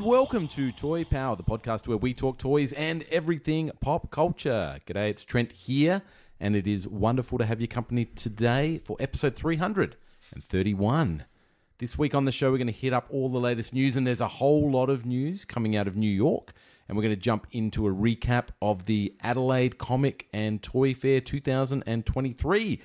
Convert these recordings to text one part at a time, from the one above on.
Welcome to Toy Power, the podcast where we talk toys and everything pop culture. G'day, it's Trent here, and it is wonderful to have your company today for episode 331. This week on the show, we're going to hit up all the latest news, and there's a whole lot of news coming out of New York, and we're going to jump into a recap of the Adelaide Comic and Toy Fair 2023,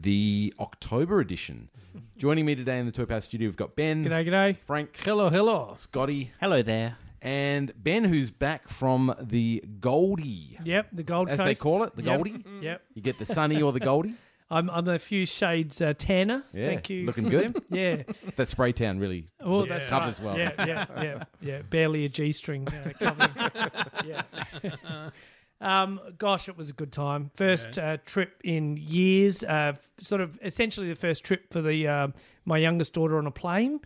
the October edition. Joining me today in the Toy Power studio, we've got Ben. G'day, g'day. Frank. Hello, hello. Scotty. Hello there. And Ben, who's back from the Goldie. Yep, the Gold Coast. As they call it, the Goldie. Yep. You get the sunny or the Goldie. I'm a few shades tanner. Yeah. Thank you. Looking good. Them. Yeah. That spray tan really that's tough as well. Yeah. Barely a G-string covering. Yeah. Gosh, it was a good time. First trip in years. Sort of essentially the first trip for the my youngest daughter on a plane.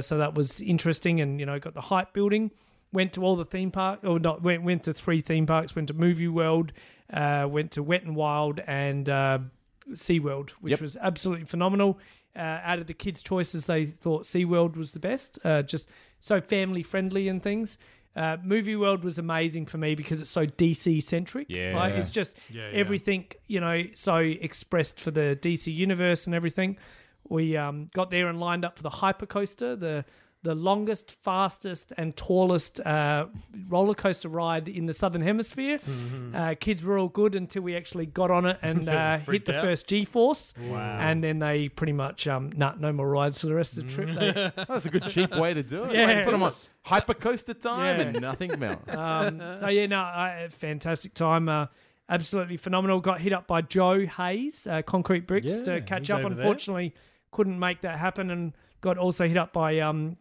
So that was interesting, and got the hype building. Went to all the theme parks, or not? Went to three theme parks. Went to Movie World. Went to Wet and Wild and Sea World, which was absolutely phenomenal. Out of the kids' choices, they thought Sea World was the best. Just so family friendly and things. Movie World was amazing for me because it's so DC-centric. Yeah. Right? It's just everything, so expressed for the DC universe and everything. We got there and lined up for the Hypercoaster, the longest, fastest and tallest roller coaster ride in the Southern Hemisphere. Mm-hmm. Kids were all good until we actually got on it and hit the first G-force. Wow. And then they pretty much, no more rides for the rest of the trip. That's a good cheap way to do it. Yeah. Like, put them on Hypercoaster time and nothing else. Fantastic time. Absolutely phenomenal. Got hit up by Joe Hayes, Concrete Bricks, to catch up. Unfortunately, couldn't make that happen, and got also hit up by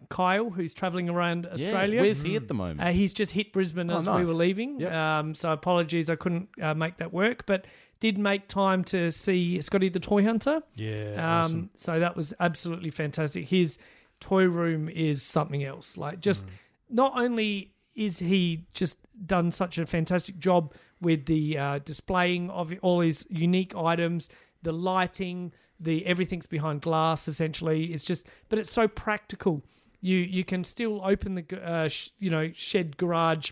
Kyle, who's travelling around Australia. Where's he at the moment? He's just hit Brisbane we were leaving. Yep. So apologies, I couldn't make that work, but did make time to see Scotty the Toy Hunter. Yeah, awesome. So that was absolutely fantastic. His toy room is something else. Like, just not only is he just done such a fantastic job with the displaying of all his unique items, the lighting, everything's behind glass essentially. It's just, but it's so practical. You can still open the shed garage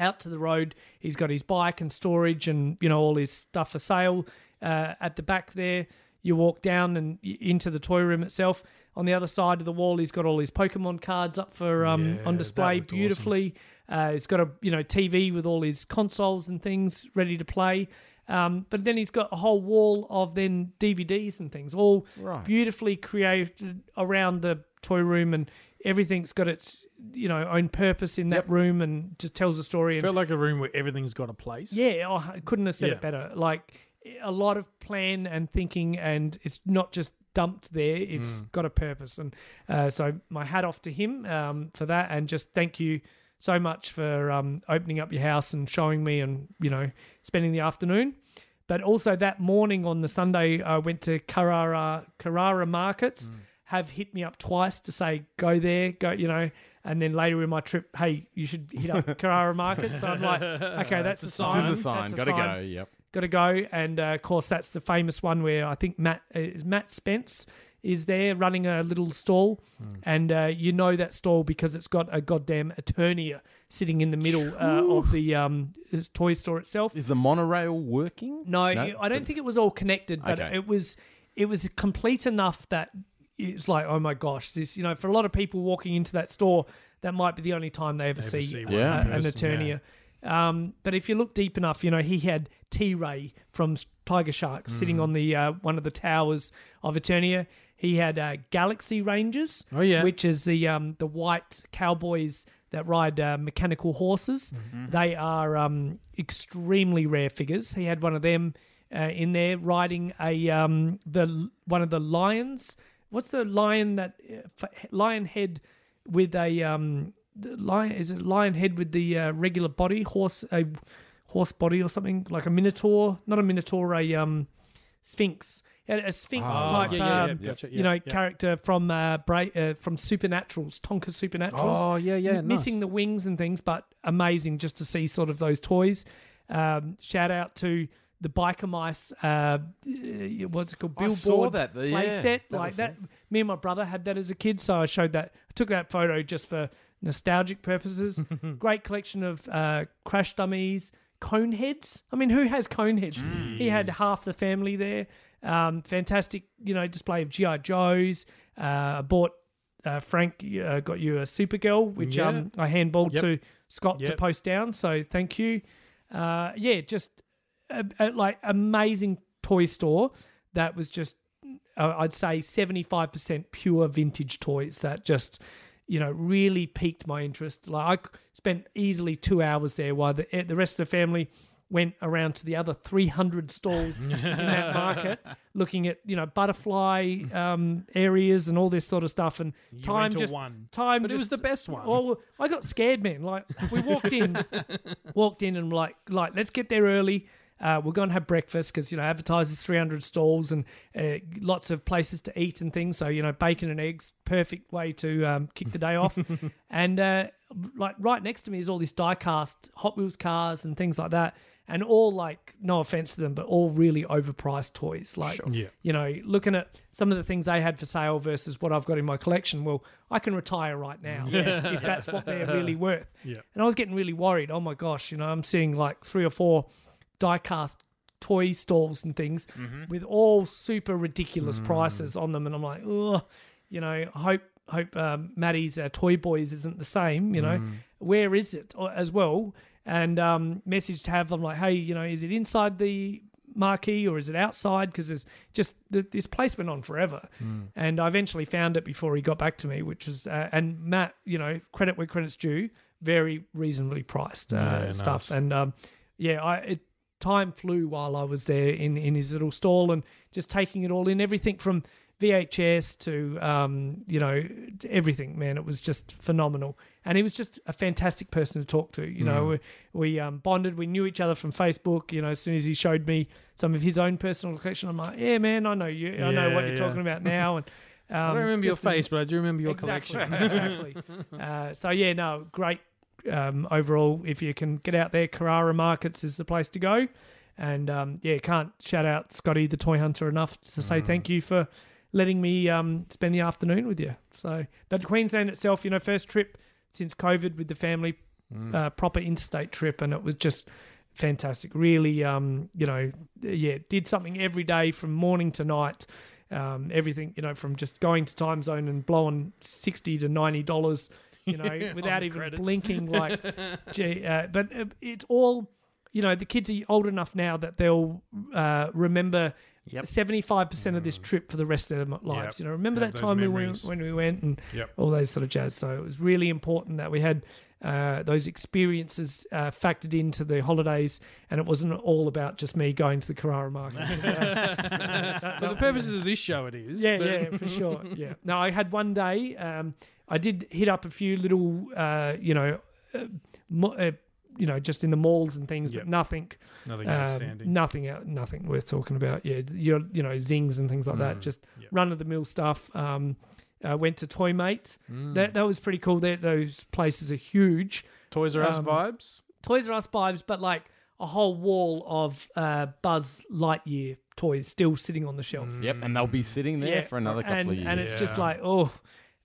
out to the road. He's got his bike and storage and all his stuff for sale at the back there. You walk down and into the toy room itself. On the other side of the wall, he's got all his Pokemon cards up for on display beautifully. Awesome. He's got a TV with all his consoles and things ready to play. But then he's got a whole wall of then DVDs and things, all beautifully created around the toy room, and everything's got its own purpose in that room, and just tells a story. Felt like a room where everything's got a place. Yeah, I couldn't have said it better. Like, a lot of plan and thinking, and it's not just dumped there. It's got a purpose, and so my hat off to him for that, and just thank you so much for opening up your house and showing me and, spending the afternoon. But also that morning on the Sunday, I went to Carrara Markets, have hit me up twice to say, go there, and then later in my trip, hey, you should hit up Carrara Markets. So I'm like, okay, that's a sign. This is a sign. Got to go, Got to go. And, of course, that's the famous one where I think Matt Spence is there running a little stall, and that stall because it's got a goddamn Eternia sitting in the middle of the his toy store itself. Is the monorail working? No, I don't think it was all connected, but it was complete enough that it's like, oh my gosh, this for a lot of people walking into that store, that might be the only time they ever see an Eternia. Yeah. But if you look deep enough, he had T-Ray from Tiger Shark sitting on the one of the towers of Eternia. He had Galaxy Rangers, which is the white cowboys that ride mechanical horses. Mm-hmm. They are extremely rare figures. He had one of them in there riding a one of the lions. What's the lion head with a lion. Is it lion head with the regular body, horse body or something, like a minotaur? Not a minotaur, a sphinx. A sphinx type, you know, character from Supernaturals, Tonka Supernaturals. Oh yeah, yeah, missing the wings and things, but amazing just to see sort of those toys. Shout out to the Biker Mice. What's it called? Billboard playset like that. Me and my brother had that as a kid, so I showed that. I took that photo just for nostalgic purposes. Great collection of crash dummies, Coneheads. I mean, who has Coneheads? He had half the family there. Fantastic, you know, display of GI Joes. Frank got you a Supergirl, which I handballed to Scott to post down. So thank you. Just like amazing toy store. That was just, I'd say 75% pure vintage toys that just, you know, really piqued my interest. Like I spent easily 2 hours there while the rest of the family went around to the other 300 stalls in that market, looking at, you know, butterfly areas and all this sort of stuff. And you time just one. Time, but just, it was the best one. Well, I got scared, man. Like we walked in, and like let's get there early. We're going to have breakfast because, you know, advertisers 300 stalls and lots of places to eat and things. So, you know, bacon and eggs, perfect way to kick the day off. And like right next to me is all this die-cast Hot Wheels cars and things like that. And all like, no offense to them, but all really overpriced toys. Like, you know, looking at some of the things they had for sale versus what I've got in my collection. Well, I can retire right now if that's what they're really worth. Yeah. And I was getting really worried. Oh my gosh, you know, I'm seeing like 3 or 4 die-cast toy stalls and things with all super ridiculous prices on them. And I'm like, oh, you know, hope Maddie's Toy Boys isn't the same, you know. Where is it as well? And messaged Hav, I'm like, hey, you know, is it inside the marquee or is it outside? Because there's just this place went on forever. And I eventually found it before he got back to me, which was, and Matt, you know, credit where credit's due, very reasonably priced stuff. Nice. And time flew while I was there in his little stall and just taking it all in, everything from VHS to, you know, to everything, man. It was just phenomenal. And he was just a fantastic person to talk to. You know, we bonded. We knew each other from Facebook. You know, as soon as he showed me some of his own personal collection, I'm like, yeah, man, I know you. I know what you're talking about now. And I don't remember your face, but I do remember your collection. Exactly. So, yeah, no, great. Overall, if you can get out there, Carrara Markets is the place to go. And can't shout out Scotty the Toy Hunter enough to say thank you for letting me spend the afternoon with you. So, but Queensland itself, you know, first trip since COVID with the family, proper interstate trip, and it was just fantastic. Really, you know, did something every day from morning to night. Everything, you know, from just going to time zone and blowing $60 to $90. You know, without even blinking, like, gee. But it's all, you know, the kids are old enough now that they'll remember 75% of this trip for the rest of their lives. You know, remember that time when we went and all those sort of jazz. So it was really important that we had those experiences factored into the holidays, and it wasn't all about just me going to the Carrara Markets. For the purposes of this show, it is. Yeah, for sure. Yeah. No, I had one day. I did hit up a few little, just in the malls and things, but nothing outstanding, nothing worth talking about. Yeah, you know, zings and things like that, just run of the mill stuff. Went to Toymates. That was pretty cool. Those places are huge. Toys R Us vibes. Toys R Us vibes, but like a whole wall of Buzz Lightyear toys still sitting on the shelf. Yep, and they'll be sitting there for another couple of years. And it's just like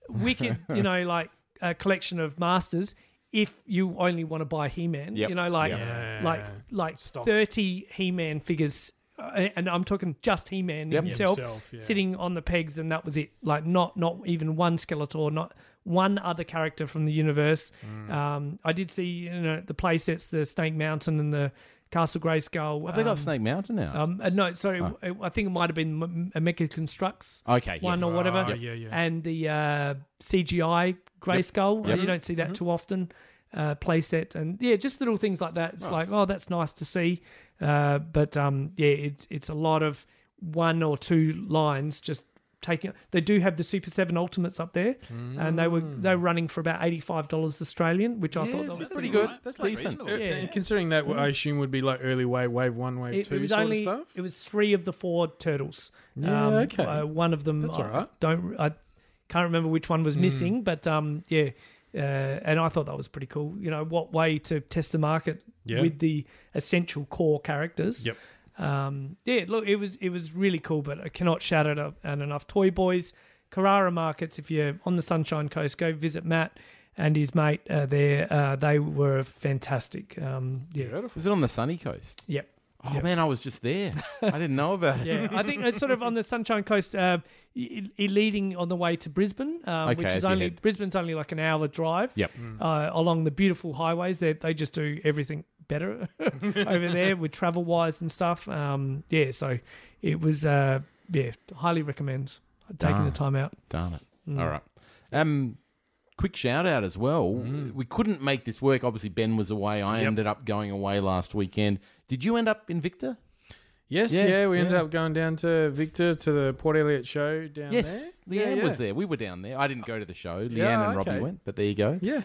wicked, you know, like a collection of masters. If you only want to buy He-Man, you know, like stock. 30 He-Man figures, and I'm talking just He-Man himself sitting on the pegs, and that was it. Like not even one Skeletor, not one other character from the universe. I did see, you know, the play sets, the Snake Mountain and the Castle Grayskull. Have they got Snake Mountain now? No, sorry. Oh. I think it might have been Mecha Constructs one or whatever. And the CGI Grayskull. You don't see that too often. Playset and, just little things like that. It's nice. Like, oh, that's nice to see. But, it's a lot of one or two lines just taking. They do have the Super 7 Ultimates up there, and they were running for about $85 Australian, which I thought that was pretty good. Right. That's like decent, and considering that I assume would be like early wave one, wave two. It was sort only of stuff. It was 3 of the 4 turtles. Yeah, okay. One of them, I can't remember which one was missing, but and I thought that was pretty cool. You know, what way to test the market with the essential core characters. Yep. Look, it was really cool, but I cannot shout it out enough. Toy Boys, Carrara Markets, if you're on the Sunshine Coast, go visit Matt and his mate there. They were fantastic. Is it on the sunny coast? Yep. Oh, man, I was just there. I didn't know about it. Yeah, I think it's sort of on the Sunshine Coast, leading on the way to Brisbane, which is only Brisbane's only like an hour drive along the beautiful highways. They just do everything better over there with travel-wise and stuff. So it was, highly recommend taking the time out. Darn it. All right. Quick shout-out as well. We couldn't make this work. Obviously, Ben was away. I ended up going away last weekend. Did you end up in Victor? Yes, we ended up going down to Victor to the Port Elliot show down there. Yes, Leanne was there. We were down there. I didn't go to the show. Leanne and Robbie went, but there you go. Yeah.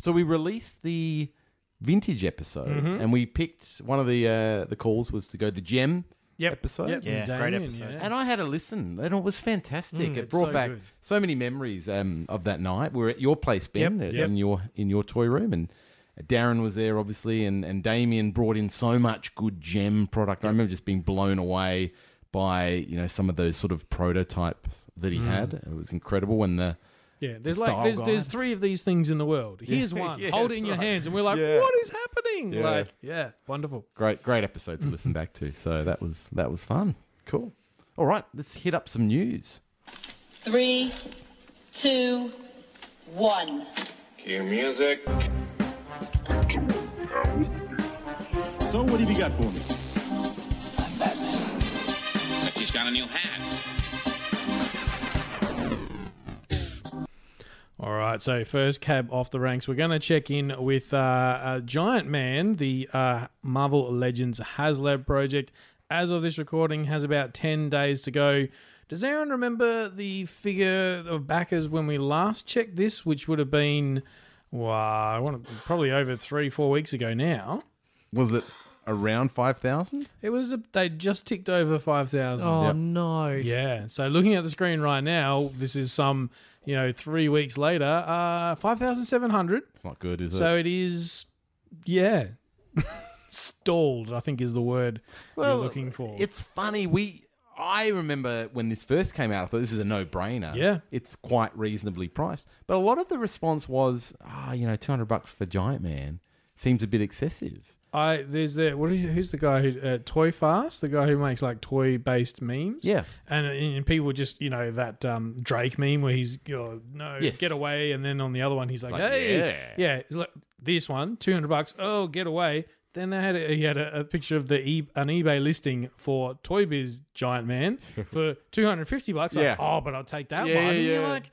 So we released the vintage episode, and we picked one of the calls was to go the gem episode. Yep. Yeah, Damien, great episode. Yeah. And I had a listen, and it was fantastic. It brought back so many memories of that night. We were at your place, Ben, in your toy room, and Darren was there, obviously, and Damien brought in so much good gem product. I remember just being blown away by some of those sort of prototypes that he had. It was incredible, and the there's 3 of these things in the world. Here's one. Hold it in your hands. And we're like, what is happening? Yeah. Wonderful. Great episode to listen back to. So that was fun. Cool. All right, let's hit up some news. 3, 2, 1. Cue music. So what have you got for me? I'm Batman. But she's got a new hat. All right, so first cab off the ranks, we're going to check in with Giant Man, the Marvel Legends HasLab project. As of this recording, has about 10 days to go. Does Aaron remember the figure of backers when we last checked this, which would have been probably over 3-4 weeks ago now? Was it around 5,000? It was. They just ticked over 5,000. Oh, no. Yeah, so looking at the screen right now, this is some... 3 weeks later, 5,700. It's not good, is it? So it is, stalled, I think is the word you're looking for. It's funny. I remember when this first came out, I thought this is a no-brainer. Yeah. It's quite reasonably priced. But a lot of the response was, $200 for Giant Man seems a bit excessive. Who's the guy who Toy Fast, the guy who makes like toy based memes? Yeah, and people just that Drake meme where he's get away, and then on the other one he's like hey it's like this one $200 get away. Then they had a picture of an eBay listing for Toy Biz Giant Man for $250. Yeah, like, but I'll take that one. And you're like.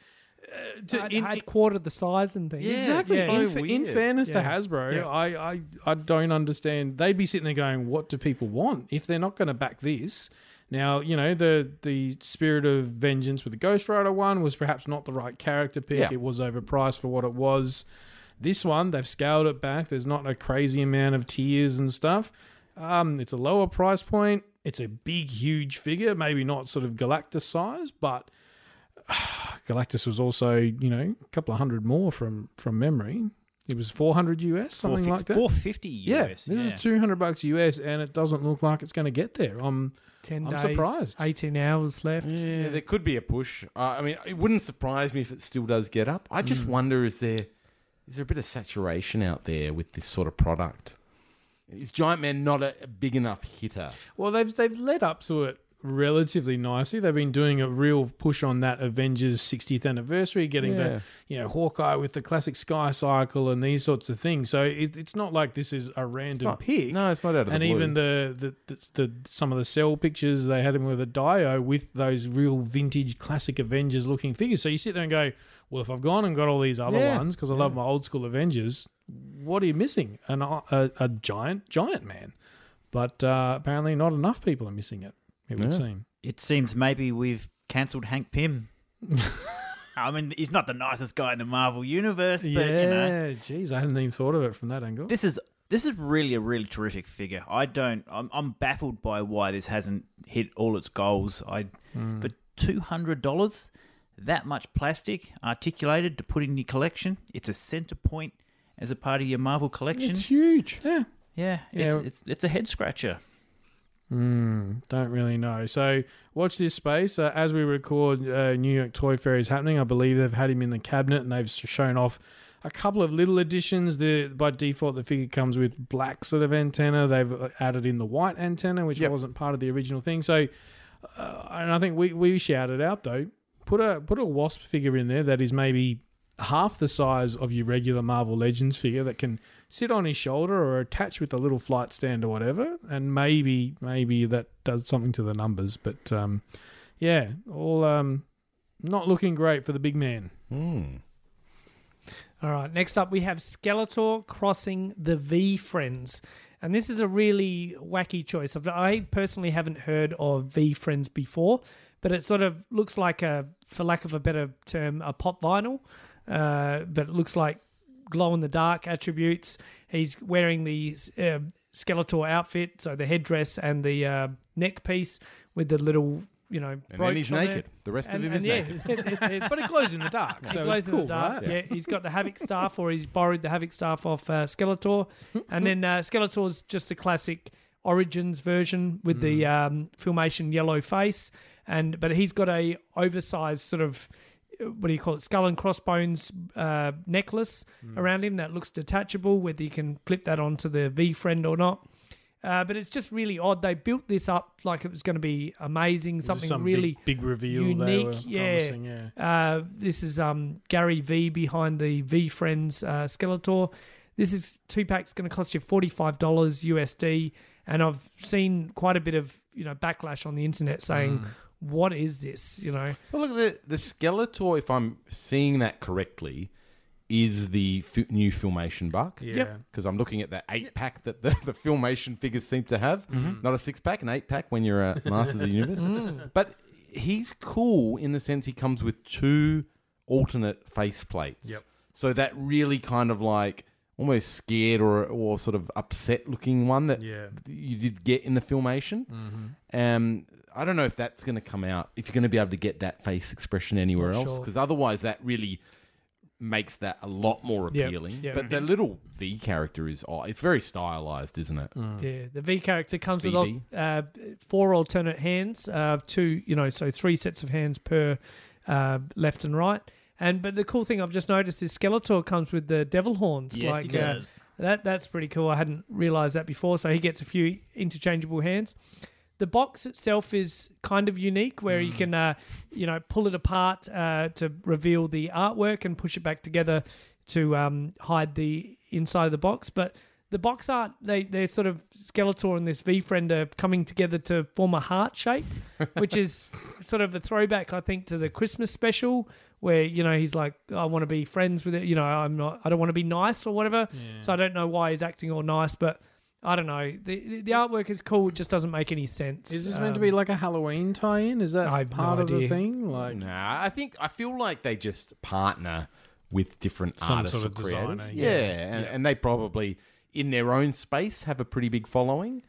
I'd quarter the size and things. Yeah, exactly. Yeah. In fairness to Hasbro, I don't understand. They'd be sitting there going, what do people want if they're not going to back this? Now, the spirit of vengeance with the Ghost Rider one was perhaps not the right character pick. Yeah. It was overpriced for what it was. This one, they've scaled it back. There's not a crazy amount of tiers and stuff. It's a lower price point. It's a big, huge figure. Maybe not sort of Galactus size, but... Galactus was also, a couple of hundred more from memory. It was $400 US, something like that. $450 US. Yeah, this is $200 US, and it doesn't look like it's going to get there. I'm surprised. 18 hours left. Yeah, there could be a push. It wouldn't surprise me if it still does get up. I just wonder, is there a bit of saturation out there with this sort of product? Is Giant Man not a big enough hitter? Well, they've led up to it relatively nicely. They've been doing a real push on that Avengers 60th anniversary, getting the Hawkeye with the classic Sky Cycle and these sorts of things. So it's not like this is a random pick. No, it's not out of the blue. And even the some of the cell pictures they had him with a Dio with those real vintage classic Avengers looking figures. So you sit there and go, well, if I've gone and got all these other ones because I love my old school Avengers, what are you missing? A giant man, but apparently not enough people are missing it. It would seem. It seems maybe we've cancelled Hank Pym. I mean, he's not the nicest guy in the Marvel Universe, but, you know. Yeah, geez, I hadn't even thought of it from that angle. This is really a really terrific figure. I'm baffled by why this hasn't hit all its goals. For $200, that much plastic articulated to put in your collection. It's a center point as a part of your Marvel collection. It's huge. Yeah. It's a head scratcher. Don't really know. So watch this space. As we record, New York Toy Fair is happening. I believe they've had him in the cabinet and they've shown off a couple of little additions. By default, the figure comes with black sort of antenna. They've added in the white antenna, which wasn't part of the original thing. So, and I think we shouted out, though, put a Wasp figure in there that is maybe half the size of your regular Marvel Legends figure that can sit on his shoulder or attach with a little flight stand or whatever, and maybe that does something to the numbers. But not looking great for the big man. All right, next up we have Skeletor crossing the VeeFriends. And this is a really wacky choice. I personally haven't heard of VeeFriends before, but it sort of looks like a, for lack of a better term, a pop vinyl. But it looks like glow-in-the-dark attributes. He's wearing the Skeletor outfit, so the headdress and the neck piece with the little, and then he's naked. The rest of him is naked. But it glows in the dark, so it's cool, right? Yeah, he's got the Havoc staff, or he's borrowed the Havoc staff off Skeletor. And then Skeletor's just the classic Origins version with the Filmation yellow face. But he's got a oversized sort of, what do you call it, skull and crossbones necklace around him that looks detachable, whether you can clip that onto the VeeFriend or not. But it's just really odd. They built this up like it was going to be amazing, something really big reveal, unique. This is Gary V behind the VeeFriends Skeletor. This is 2-pack's going to cost you $45 USD, and I've seen quite a bit of backlash on the internet saying, "What is this?" Well, look, the Skeletor, if I'm seeing that correctly, is the new Filmation buck. Yeah. Because I'm looking at the 8-pack that the Filmation figures seem to have. Not a 6-pack, an 8-pack when you're a Master of the Universe. But he's cool in the sense he comes with 2 alternate face plates. So that really kind of like almost scared or sort of upset looking one that you did get in the Filmation. I don't know if that's going to come out, if you're going to be able to get that face expression anywhere else. Because otherwise that really makes that a lot more appealing. But the little V character is odd. It's very stylized, isn't it? Yeah, the V character comes with 4 alternate hands, 2, so 3 sets of hands per left and right. But the cool thing I've just noticed is Skeletor comes with the devil horns. Yes, he does. That's pretty cool. I hadn't realized that before. So he gets a few interchangeable hands. The box itself is kind of unique, where you can, pull it apart to reveal the artwork and push it back together to hide the inside of the box. But the box art, they're sort of Skeletor and this VeeFriend are coming together to form a heart shape, which is sort of a throwback, I think, to the Christmas special where, he's like, I want to be friends with it. I don't want to be nice or whatever. Yeah. So I don't know why he's acting all nice, but I don't know. The artwork is cool. It just doesn't make any sense. Is this meant to be like a Halloween tie-in? Is that part of the thing? Nah, I feel like they just partner with different artists sort of or creators. Designer, and they probably, in their own space, have a pretty big following.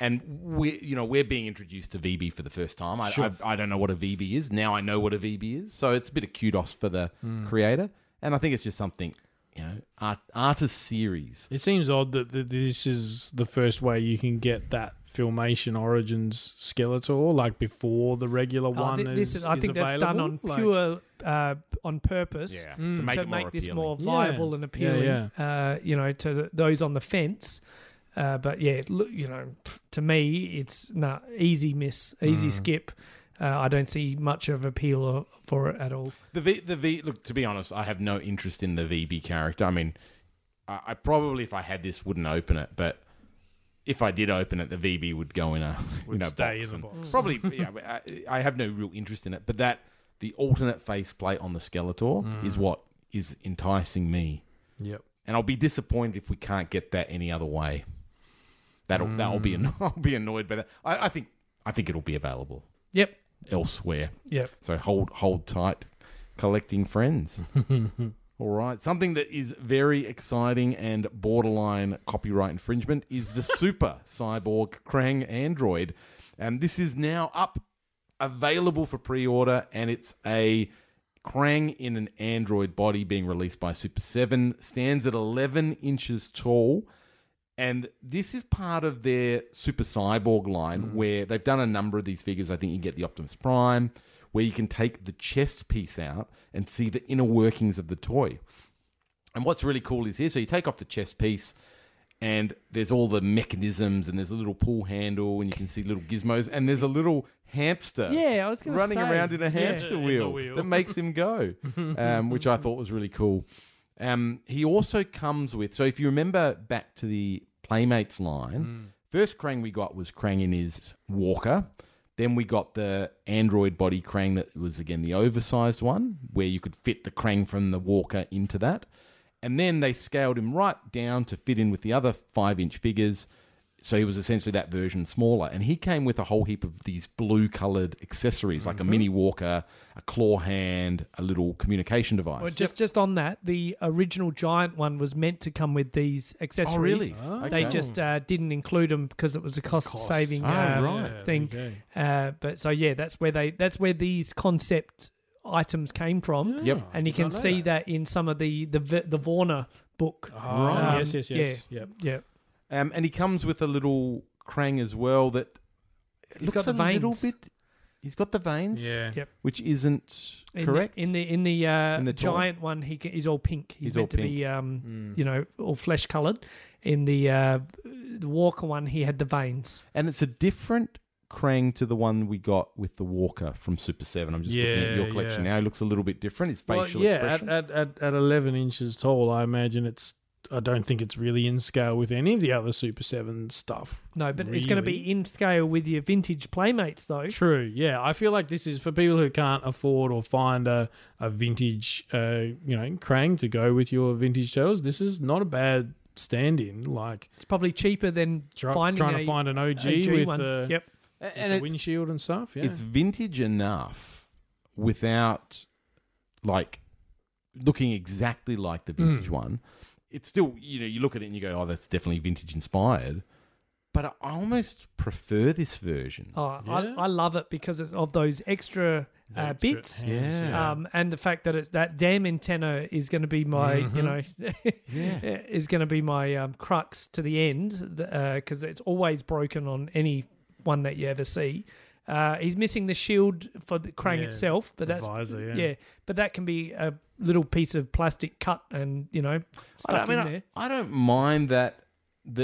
And we're being introduced to VB for the first time. I don't know what a VB is. Now I know what a VB is. So it's a bit of kudos for the creator. And I think it's just something, artist series. It seems odd that this is the first way you can get that Filmation Origins Skeletor, like before the regular one. I think that's done on pure on purpose to make this more viable and appealing. To those on the fence. But to me, it's easy miss, easy skip. I don't see much of appeal for it at all. Look, to be honest, I have no interest in the VB character. I mean, I probably, if I had this, wouldn't open it. But if I did open it, the VB would go in a stay in the box. Probably, I have no real interest in it. But the alternate faceplate on the Skeletor is what is enticing me. Yep. And I'll be disappointed if we can't get that any other way. That'll be. I'll be annoyed by that. I think it'll be available. Yep. elsewhere. Yep. So hold tight, collecting friends. All right. Something that is very exciting and borderline copyright infringement is the Super Cyborg Krang Android. And this is now up, available for pre-order, and it's a Krang in an android body being released by Super 7. Stands at 11 inches tall. And this is part of their Super Cyborg line where they've done a number of these figures. I think you can get the Optimus Prime, where you can take the chest piece out and see the inner workings of the toy. And what's really cool is here, so you take off the chest piece and there's all the mechanisms and there's a little pull handle and you can see little gizmos and there's a little hamster running around in a hamster wheel that makes him go, which I thought was really cool. He also comes with, so if you remember back to the Playmates line, first Krang we got was Krang in his walker. Then we got the android body Krang that was, again, the oversized one, where you could fit the Krang from the walker into that. And then they scaled him right down to fit in with the other 5-inch figures. So he was essentially that version smaller. And he came with a whole heap of these blue-coloured accessories, like a mini walker, a claw hand, a little communication device. Well, just on that, the original giant one was meant to come with these accessories. Oh, really? Oh, okay. They just didn't include them because it was a cost-saving thing. Okay. But so, yeah, that's where these concept items came from. Yeah. And you can see that in some of the Warner book. Oh, right. Yes. Yeah. Yep. And he comes with a little Krang as well that he's got the veins. He's got the veins, which isn't correct. In the giant one, he's all pink. He's meant to be, all flesh coloured. In the walker one, he had the veins, and it's a different Krang to the one we got with the walker from Super 7. I'm just looking at your collection now. It looks a little bit different. It's facial expression. At 11 inches tall, I imagine it's. I don't think it's really in scale with any of the other Super 7 stuff. No, but really. It's going to be in scale with your vintage Playmates, though. True, yeah. I feel like this is for people who can't afford or find a vintage, Krang to go with your vintage Turtles. This is not a bad stand-in. Like, it's probably cheaper than trying to find an OG with one. With the windshield and stuff. Yeah. It's vintage enough without, looking exactly like the vintage one. It's still, you look at it and you go, oh, that's definitely vintage inspired. But I almost prefer this version. Oh, yeah. I love it because of those extra bits. And the fact that it's that damn antenna is going to be my, is going to be my crux to the end, because it's always broken on any one that you ever see. He's missing the shield for the Krang itself, but that's visor, but that can be a little piece of plastic cut and stuck in there. I don't mind that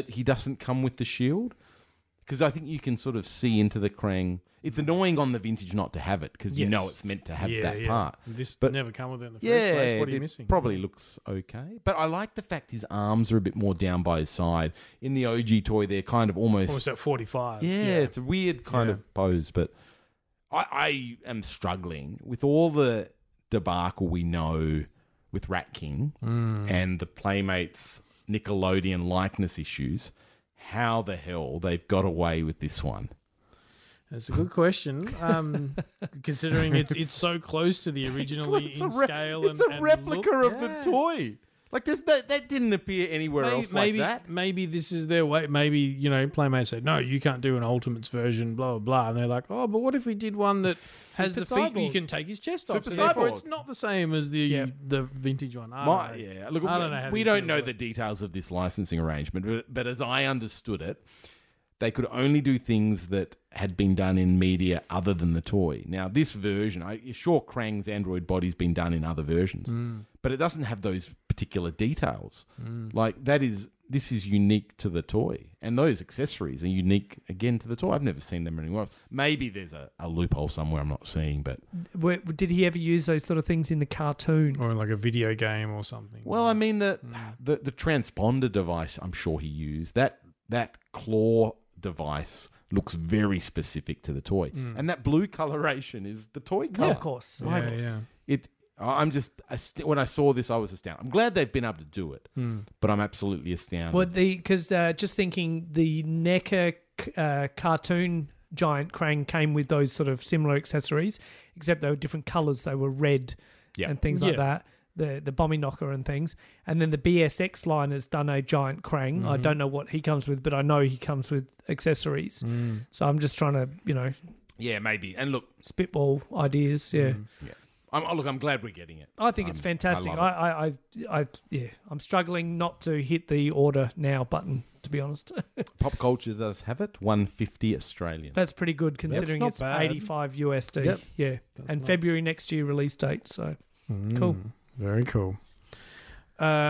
he doesn't come with the shield, because I think you can sort of see into the Krang. It's annoying on the vintage not to have it, because it's meant to have that part. This never come with it in the first place. What are you missing? Probably looks okay, but I like the fact his arms are a bit more down by his side. In the OG toy, they're kind of almost at 45. Yeah, it's a weird kind of pose, but I am struggling with all the debacle we know with Rat King and the Playmates Nickelodeon likeness issues. How the hell they've got away with this one? That's a good question. Considering it's so close to the originally scale, it's a replica of the toy. Like that didn't appear anywhere else. Maybe this is their way. Maybe Playmates said, no, you can't do an Ultimates version, blah blah blah. And they're like, oh, but what if we did one that has the feet where you can take his chest off? So therefore, it's not the same as the vintage one. We don't know the details of this licensing arrangement, but as I understood it, they could only do things that had been done in media other than the toy. Now, this version, Krang's android body's been done in other versions, but it doesn't have those particular details. This is unique to the toy, and those accessories are unique again to the toy. I've never seen them anywhere else. Maybe there's a loophole somewhere I'm not seeing, but did he ever use those sort of things in the cartoon or in a video game or something? Well, I mean the transponder device. I'm sure he used that claw device looks very specific to the toy, and that blue coloration is the toy color. Yeah, of course. I'm just when I saw this, I was astounded. I'm glad they've been able to do it, but I'm absolutely astounded. Well, because just thinking the NECA cartoon Giant Krang came with those sort of similar accessories, except they were different colours. They were red and things like that. The Bommy Knocker and things. And then the BSX line has done a Giant Krang. I don't know what he comes with, but I know he comes with accessories. So I'm just trying to, you know... Yeah, maybe. And look... Spitball ideas, Look, I'm glad we're getting it. I think it's fantastic. I'm struggling not to hit the order now button, to be honest. Pop culture does have it, $150 Australian. That's pretty good considering it's $85 USD. Yep. Yeah. And February next year release date, so cool. Very cool.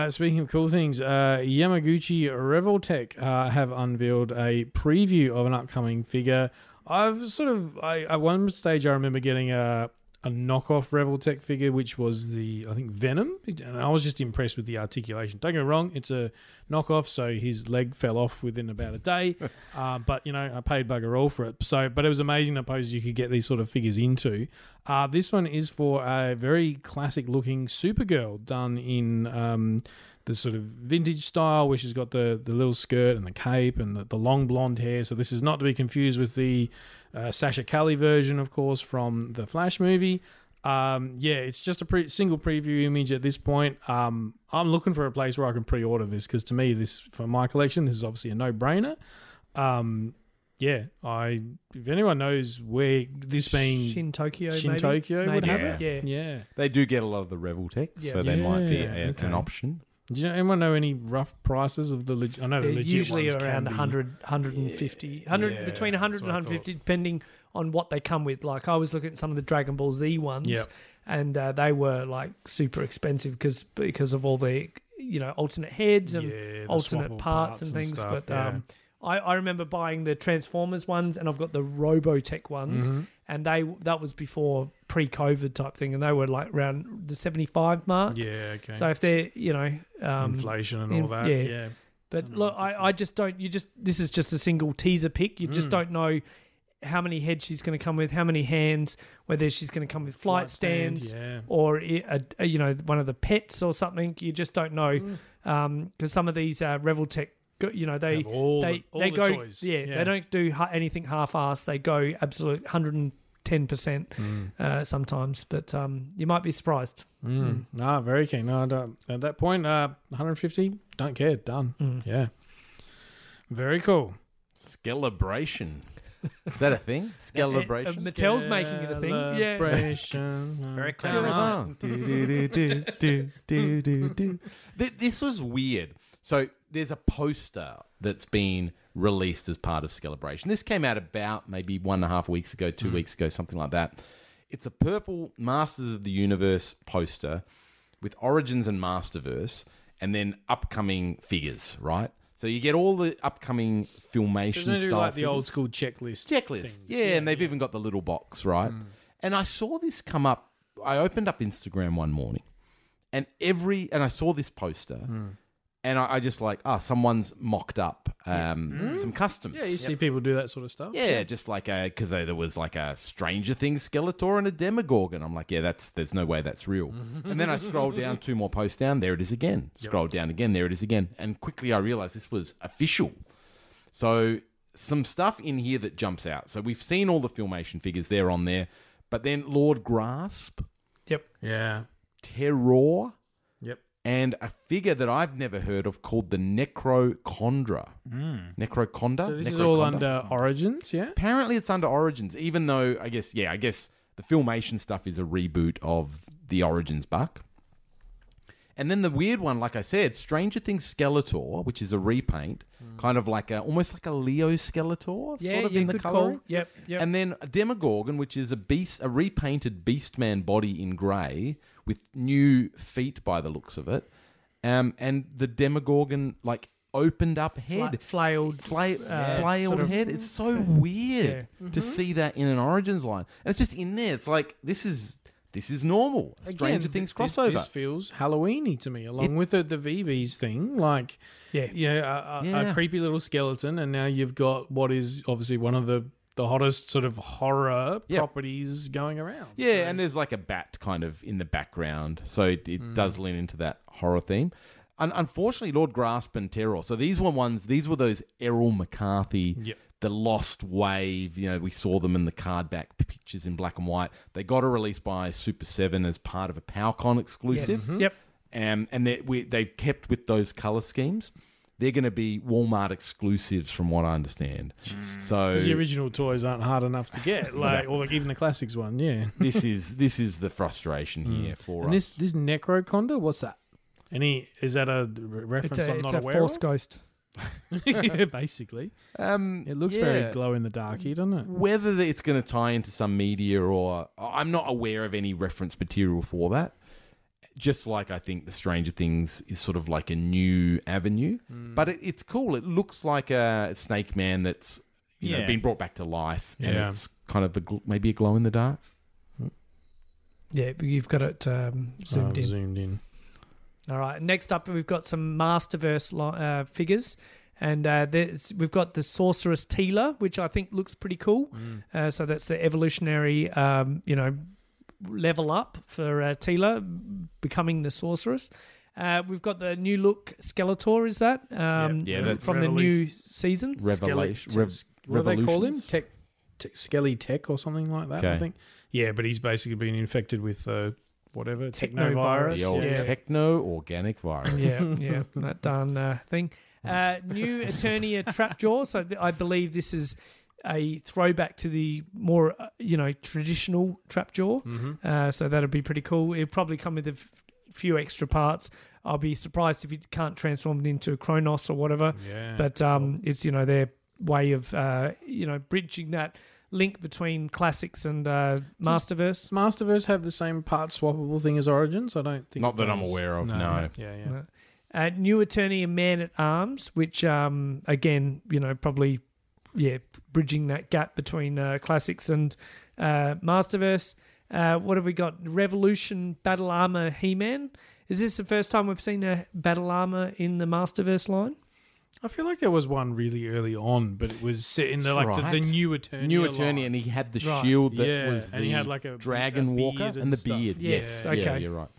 Speaking of cool things, Yamaguchi Revoltech have unveiled a preview of an upcoming figure. At one stage I remember getting a knockoff Revoltech figure, which was I think Venom, and I was just impressed with the articulation. Don't go wrong, it's a knockoff, so his leg fell off within about a day. But you know, I paid bugger all for it. So, but it was amazing the poses you could get these sort of figures into. This one is for a very classic-looking Supergirl done in the sort of vintage style, where she's got the little skirt and the cape and the long blonde hair. So this is not to be confused with the Sasha Kelly version, of course, from the Flash movie. It's just a single preview image at this point. I'm looking for a place where I can pre-order this, because to me, for my collection, this is obviously a no-brainer. If anyone knows where this being Shin Tokyo would have it. Yeah. They do get a lot of the Revoltech, so they might be an option. Do you anyone know any rough prices of the legit? I know the legit usually ones around 100, 150, 100 between 100 and 150, depending on what they come with. Like I was looking at some of the Dragon Ball Z ones, and they were like super expensive because of all the alternate heads and alternate parts and things. Stuff, but I remember buying the Transformers ones, and I've got the Robotech ones, and that was before pre-COVID type thing, and they were like around the 75 mark. Yeah, okay. So if they're, inflation and all that, But look, I just don't. This is just a single teaser pick. You just don't know how many heads she's going to come with, how many hands, whether she's going to come with flight stands or one of the pets or something. You just don't know because some of these Revoltech. They go toys. They don't do anything half-assed. They go absolute 110% sometimes, but you might be surprised. No, very keen. No, I don't. At that point, 150, don't care, done. Yeah, very cool. Skelebration. Is that a thing? Skelebration. Mattel's making it a thing. Skelebration. Very clever. This was weird. So there's a poster that's been released as part of Skelebration. This came out about maybe 1.5 weeks ago, 2 weeks ago, something like that. It's a purple Masters of the Universe poster with Origins and Masterverse and then upcoming figures, right? So you get all the upcoming Filmation stuff. So like the old school checklist. And they've even got the little box, right? And I saw this come up. I opened up Instagram one morning and I saw this poster. And I just someone's mocked up some customs. Yeah, you see people do that sort of stuff. Yeah, just like because there was like a Stranger Things Skeletor and a Demogorgon. I'm like, there's no way that's real. And then I scrolled down, two more posts down, there it is again. Scrolled down again, there it is again. And quickly I realised this was official. So some stuff in here that jumps out. So we've seen all the Filmation figures there on there. But then Lord Grasp. Yep. Yeah. Terror. And a figure that I've never heard of called the Necrocondra. Necroconda? So this is all under Origins, yeah? Apparently it's under Origins, even though I guess the Filmation stuff is a reboot of the Origins buck. And then the weird one, like I said, Stranger Things Skeletor, which is a repaint, kind of like almost like a Leo Skeletor, sort of in the colour. Yep. And then a Demogorgon, which is a repainted Beastman body in grey with new feet by the looks of it, and the Demogorgon opened up head, flailed head. It's so weird to see that in an Origins line, and it's just in there. It's like this is normal. Stranger Things crossover. This feels Halloween-y to me, along with the VVs thing. A creepy little skeleton, and now you've got what is obviously one of the hottest sort of horror properties going around. Yeah, so. And there's a bat kind of in the background, so it does lean into that horror theme. Unfortunately, Lord Grasp and Terror. So these were those Errol McCarthy the lost wave. You know, we saw them in the card back pictures in black and white. They got a release by Super 7 as part of a PowerCon exclusive. Yes. Mm-hmm. Yep. And they've kept with those color schemes. They're going to be Walmart exclusives, from what I understand. So the original toys aren't hard enough to get, like exactly. Or like even the classics one. Yeah, this is the frustration here for us. This Necroconda, what's that? Is that a reference? I'm not aware. It's a force ghost. Yeah, basically. It looks very glow in the dark here, doesn't it? Whether it's going to tie into some media or I'm not aware of any reference material for that. Just like I think the Stranger Things is sort of like a new avenue. But it's cool. It looks like a Snake Man that's you know, been brought back to life. Yeah. And it's kind of maybe a glow in the dark. Yeah, you've got it zoomed in. All right, next up we've got some Masterverse figures. And we've got the Sorceress Teela, which I think looks pretty cool. So that's the evolutionary, level up for Teela becoming the sorceress. We've got the new look Skeletor, is that? That's from the new season. What do they call him? Skelly Tech or something like that, okay. I think. Yeah, but he's basically been infected with whatever, technovirus. The old techno-organic virus. Yeah, that darn thing. New Eternia Trapjaw, so I believe this is a throwback to the more, traditional Trapjaw. Mm-hmm. So that'd be pretty cool. It'll probably come with a few extra parts. I'll be surprised if you can't transform it into a Kronos or whatever. Yeah, but it's, their way of, bridging that link between classics and Masterverse. Does Masterverse have the same part swappable thing as Origins? I don't think. Not that I'm aware of, no. Yeah. No. New Eternia Man-at-Arms, which, again, probably... Yeah, bridging that gap between classics and Masterverse. What have we got? Revolution Battle Armor He-Man. Is this the first time we've seen a Battle Armor in the Masterverse line? I feel like there was one really early on, but it was set in the new Eternia. New Eternia, and he had the shield that was the and he had like a dragon walker and the beard. Yes, okay. Yeah, you're right.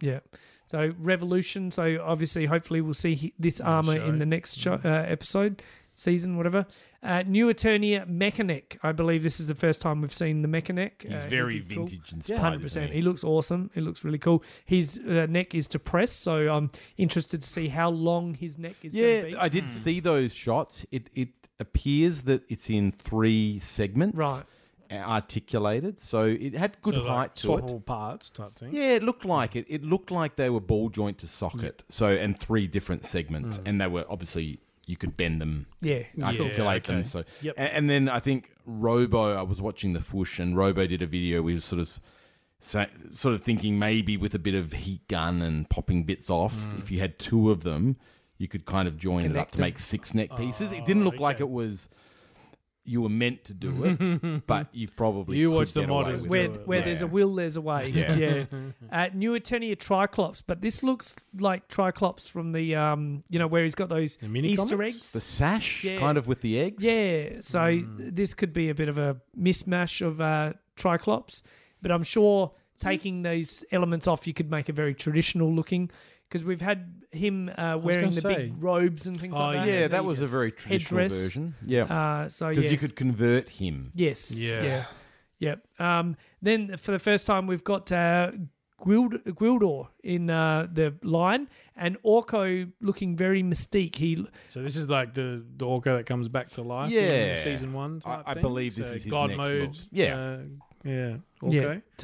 Yep. So Revolution. So obviously, hopefully, we'll see this armor in the next episode. Season, whatever. New Eternia Mechanic. I believe this is the first time we've seen the Mechanic. He's very vintage inspired. 100%. He looks awesome. He looks really cool. His neck is depressed, so I'm interested to see how long his neck is going to be. Yeah, I did see those shots. It appears that it's in 3 segments. Right. Articulated, so it had good height to it. Swappable parts type thing. Yeah, it looked like it. It looked like they were ball joint to socket. So, and 3 different segments, and they were obviously... You could bend them, articulate them. So, and then I think Robo. I was watching the Foosh, and Robo did a video. We were sort of thinking maybe with a bit of heat gun and popping bits off. If you had 2 of them, you could kind of join it up to make 6 neck pieces. It didn't look like it was. You were meant to do it, but you probably you watch the models where there's a will, there's a way. New Eternia Triclops, but this looks like Triclops from the where he's got those Easter eggs, the sash kind of with the eggs. Yeah, so this could be a bit of a mismatch of Triclops, but I'm sure taking these elements off, you could make a very traditional looking. Because we've had him wearing the big robes and things like that. Yeah, that was a very traditional version. Yeah, because you could convert him. Yes. Yeah. Then for the first time, we've got Gwildor in the line, and Orko looking very Mystique. So this is like the Orko that comes back to life. Yeah, in season 1. I believe this is his God next mode. To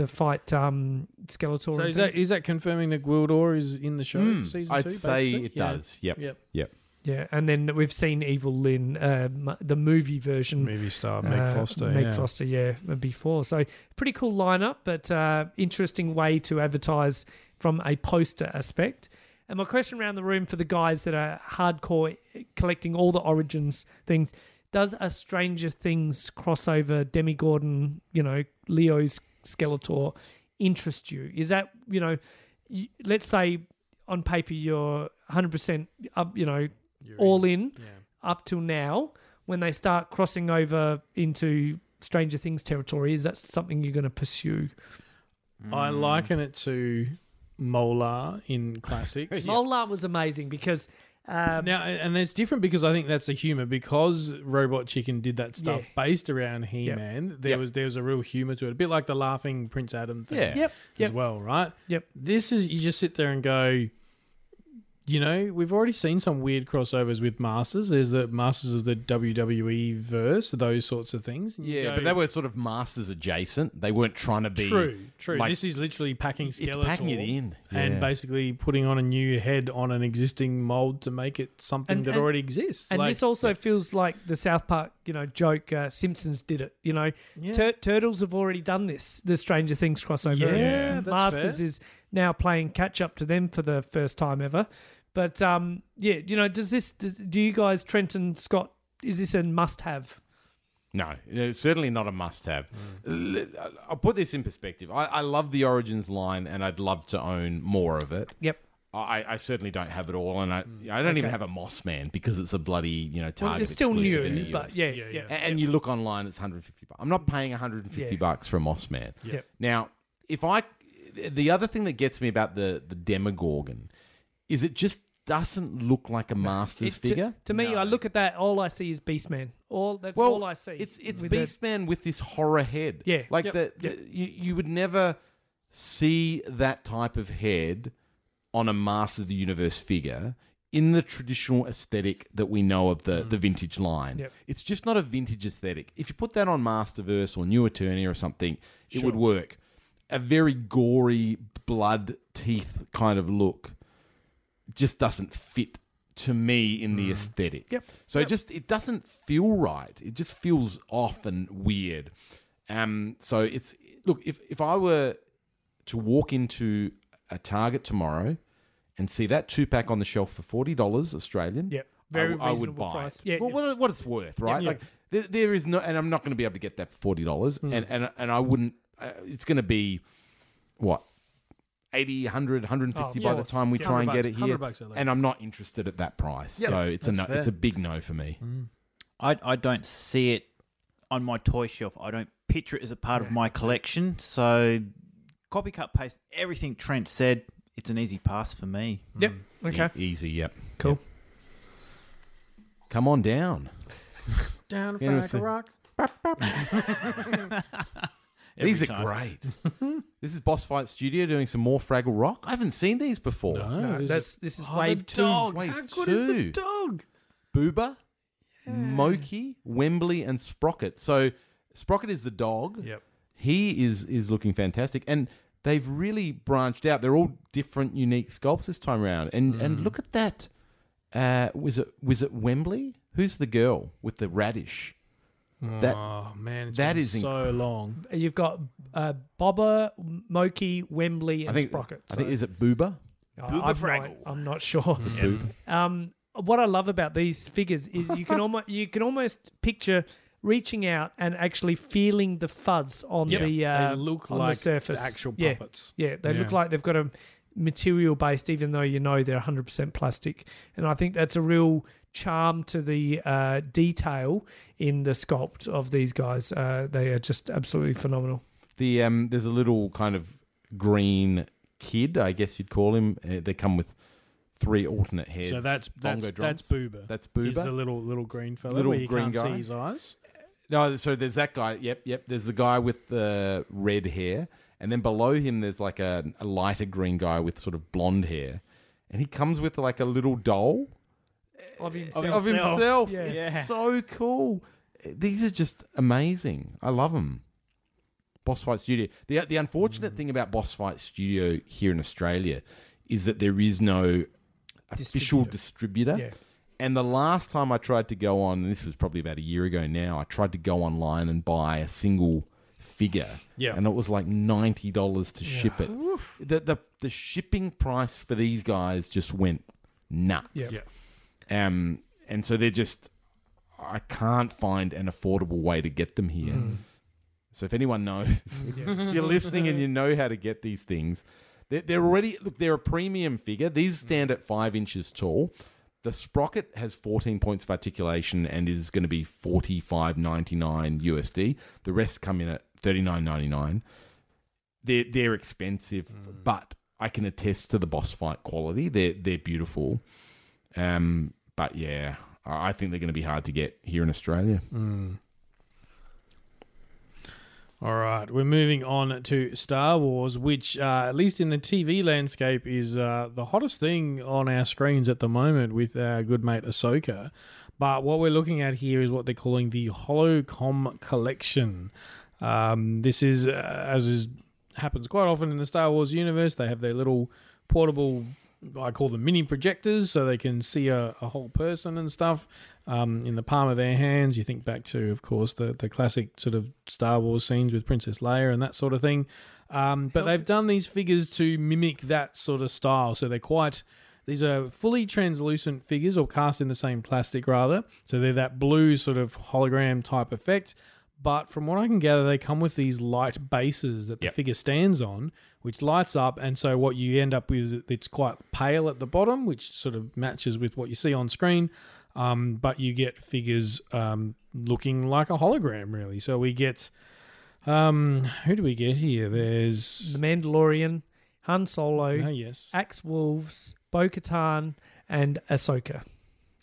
fight Skeletor. So is that confirming that Gwildor is in the show season 2? I'd say it does. Yep. Yeah, and then we've seen Evil Lyn, the movie version. Movie star Meg Foster. Before. So pretty cool lineup, but interesting way to advertise from a poster aspect. And my question around the room for the guys that are hardcore collecting all the Origins things. Does a Stranger Things crossover, Demogorgon, Leo's Skeletor interest you? Is that, let's say on paper you're 100% up, up till now. When they start crossing over into Stranger Things territory, is that something you're going to pursue? I liken it to Molar in classics. Molar was amazing because... Now, and it's different because I think that's the humor, because Robot Chicken did that stuff based around He-Man. Yep. There was a real humor to it, a bit like the laughing Prince Adam thing well, right? Yep. This is, you just sit there and go, you know, we've already seen some weird crossovers with Masters. There's the Masters of the WWE verse, those sorts of things. Yeah, but they were sort of Masters adjacent. They weren't trying to be... True. Like, this is literally packing Skeletor. It's packing it in. And basically putting on a new head on an existing mold to make it something that already exists. And like, this also feels like the South Park, you know, joke, Simpsons did it, you know. Yeah. Turtles have already done this, the Stranger Things crossover. Yeah, that's Masters fair. Is now playing catch up to them for the first time ever. But, yeah, you know, do you guys, Trent and Scott, is this a must-have? No, it's certainly not a must-have. Mm. I'll put this in perspective. I love the Origins line, and I'd love to own more of it. Yep. I certainly don't have it all, and I don't even have a Moss Man because it's a bloody, you know, Target. Well, it's still new, but yeah. And you look online, it's $150. I'm not paying $150 for a Moss Man. Yep. Now, the other thing that gets me about the Demogorgon is it just doesn't look like a Masters figure. To me, I look at that, all I see is Beastman. All I see. It's Beastman with this horror head. Yeah. Like you would never see that type of head on a Master of the Universe figure in the traditional aesthetic that we know of the vintage line. Yep. It's just not a vintage aesthetic. If you put that on Masterverse or New Eternia or something, it would work. A very gory, blood, teeth kind of look just doesn't fit to me in the aesthetic. Yep. So it doesn't feel right. It just feels off and weird. So it's, look, if I were to walk into a Target tomorrow and see that 2-pack on the shelf for $40 Australian, very I would buy price. It. Yeah, well, what it's worth, right? Yeah. Like there is no, and I'm not going to be able to get that for $40, and I wouldn't. It's going to be what, 80, 100, 150 by the time we try and get it here, and I'm not interested at that price. Yep. So it's it's a big no for me. Mm. I don't see it on my toy shelf. I don't picture it as a part of my collection. So copy, cut, paste everything Trent said. It's an easy pass for me. Yep. Okay. Easy. Yep. Cool. Yep. Come on down. Down like a rock. These are great. This is Boss Fight Studio doing some more Fraggle Rock. I haven't seen these before. No, this is Wave 2. Dog. Wave How good 2. Is the dog? Booba, Moki, Wembley, and Sprocket. So Sprocket is the dog. Yep. He is looking fantastic. And they've really branched out. They're all different, unique sculpts this time around. And look at that. Was it Wembley? Who's the girl with the radish? Oh, man, it's been so long. You've got Bobber, Moki, Wembley, and Sprocket. So. I think, is it Booba? Booba Fraggle. I'm not sure. Yeah. What I love about these figures is you can almost picture reaching out and actually feeling the fuzz on the surface. They look like actual puppets. Yeah, they look like they've got a material based, even though you know they're 100% plastic. And I think that's a real charm to the detail in the sculpt of these guys. They are just absolutely phenomenal. There's a little kind of green kid, I guess you'd call him. They come with 3 alternate heads. So that's Booba. That's Booba. He's the little green fella. Little where you green can't guy. See his eyes. No, so there's that guy. Yep. There's the guy with the red hair, and then below him there's like a lighter green guy with sort of blonde hair, and he comes with like a little doll. Of himself. Yeah. It's so cool. These are just amazing. I love them. Boss Fight Studio. The unfortunate thing about Boss Fight Studio here in Australia is that there is no official distributor. Yeah. And the last time I tried to go on, and this was probably about a year ago now, I tried to go online and buy a single figure. Yeah. And it was like $90 to ship it. The shipping price for these guys just went nuts. Yeah. And so they're just, I can't find an affordable way to get them here. Mm. So if anyone knows, if you're listening and you know how to get these things, they're already, look, they're a premium figure. These stand at 5 inches tall. The Sprocket has 14 points of articulation and is going to be $45.99 USD. The rest come in at $39.99. They're expensive, but I can attest to the Boss Fight quality. They're beautiful. But yeah, I think they're going to be hard to get here in Australia. Mm. All right, we're moving on to Star Wars, which, at least in the TV landscape, is the hottest thing on our screens at the moment with our good mate Ahsoka. But what we're looking at here is what they're calling the Holocom Collection. This is, happens quite often in the Star Wars universe, they have their little portable, I call them mini projectors, so they can see a whole person and stuff in the palm of their hands. You think back to, of course, the classic sort of Star Wars scenes with Princess Leia and that sort of thing. But they've done these figures to mimic that sort of style. So they're quite... These are fully translucent figures, or cast in the same plastic, rather. So they're that blue sort of hologram type effect. But from what I can gather, they come with these light bases that the figure stands on, which lights up, and so what you end up with is it's quite pale at the bottom, which sort of matches with what you see on screen, but you get figures looking like a hologram, really. So we get... who do we get here? There's... The Mandalorian, Han Solo, Axe Wolves, Bo-Katan, and Ahsoka.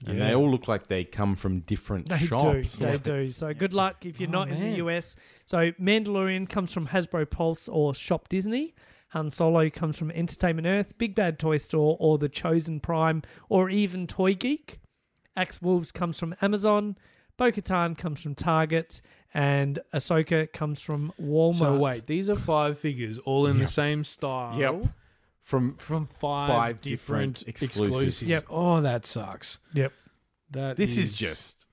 And they all look like they come from different shops. They do. So good luck if you're not in the US. So Mandalorian comes from Hasbro Pulse or Shop Disney. Han Solo comes from Entertainment Earth, Big Bad Toy Store, or The Chosen Prime, or even Toy Geek. Axe Wolves comes from Amazon. Bo-Katan comes from Target. And Ahsoka comes from Walmart. So wait, these are five figures all in the same style. Yep. From five different exclusives. Yep. Oh, that sucks. Yep. This is just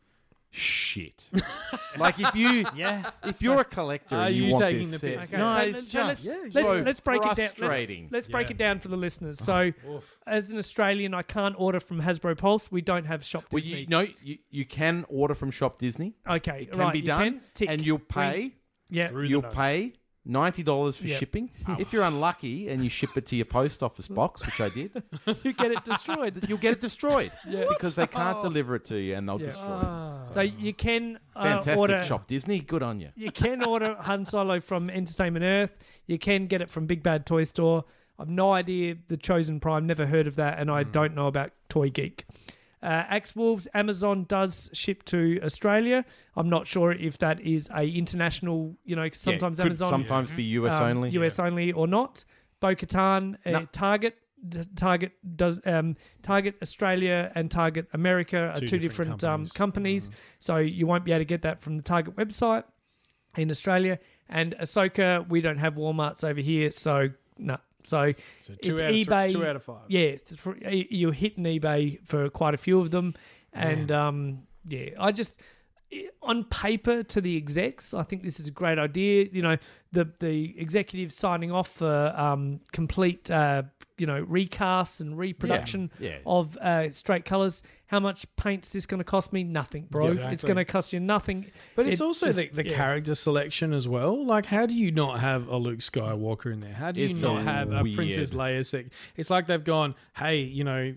shit. Like if you're a collector, and you want taking this the set. Okay. No, so it's just let's break it down. Let's break it down for the listeners. So, as an Australian, I can't order from Hasbro Pulse. We don't have Shop Disney. You can order from Shop Disney. Okay, it can be done, and you'll pay. You'll pay $90 for shipping. If you're unlucky and you ship it to your post office box, which I did, you get it destroyed. You'll get it destroyed because they can't deliver it to you, and they'll destroy it. So you can order Shop Disney. Good on you. You can order Han Solo from Entertainment Earth. You can get it from Big Bad Toy Store. I've no idea The Chosen Prime. Never heard of that, and I don't know about Toy Geek. Axe Wolves, Amazon does ship to Australia. I'm not sure if that is a international, sometimes Amazon. Sometimes be US only. US only or not. Bo-Katan, Target does Target Australia and Target America are two different companies. Mm. So you won't be able to get that from the Target website in Australia. And Ahsoka, we don't have Walmarts over here, so no. So it's eBay. 2 out of 5. Yeah, you're hitting eBay for quite a few of them, and I just on paper to the execs, I think this is a great idea. The executives signing off for complete recasts and reproduction of straight colors. How much paint's this going to cost me? Nothing, bro. Exactly. It's going to cost you nothing. But it's also just, the character selection as well. Like, how do you not have a Luke Skywalker in there? How do you not have a Princess Leia? It's like they've gone, hey,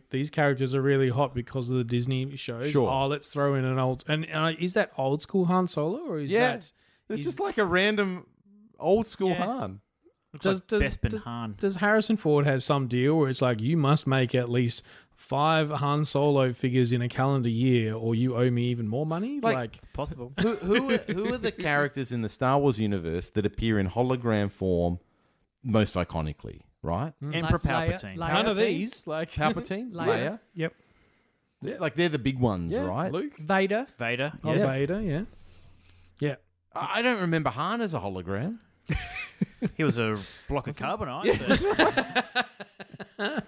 these characters are really hot because of the Disney shows. Sure. Oh, let's throw in an old... And is that old school Han Solo? Or is that... It's just like a random old school Han. Does Harrison Ford have some deal where it's like, you must make at least 5 Han Solo figures in a calendar year or you owe me even more money? Like it's possible. Who are the characters in the Star Wars universe that appear in hologram form most iconically, right? Emperor Palpatine. None of these. Like Palpatine, Leia. Yep. Yeah, like they're the big ones, right? Luke. Vader. Oh, yes. Vader, yeah. I don't remember Han as a hologram. He was a block of carbonite. Yeah.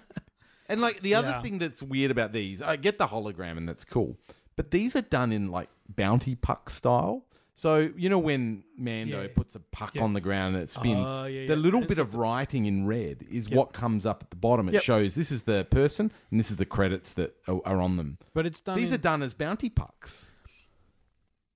And like the other thing that's weird about these, I get the hologram and that's cool, but these are done in like bounty puck style. So when Mando puts a puck on the ground and it spins, the little bit of writing in red is what comes up at the bottom. It shows this is the person and this is the credits that are on them. But it's done. These are done as bounty pucks.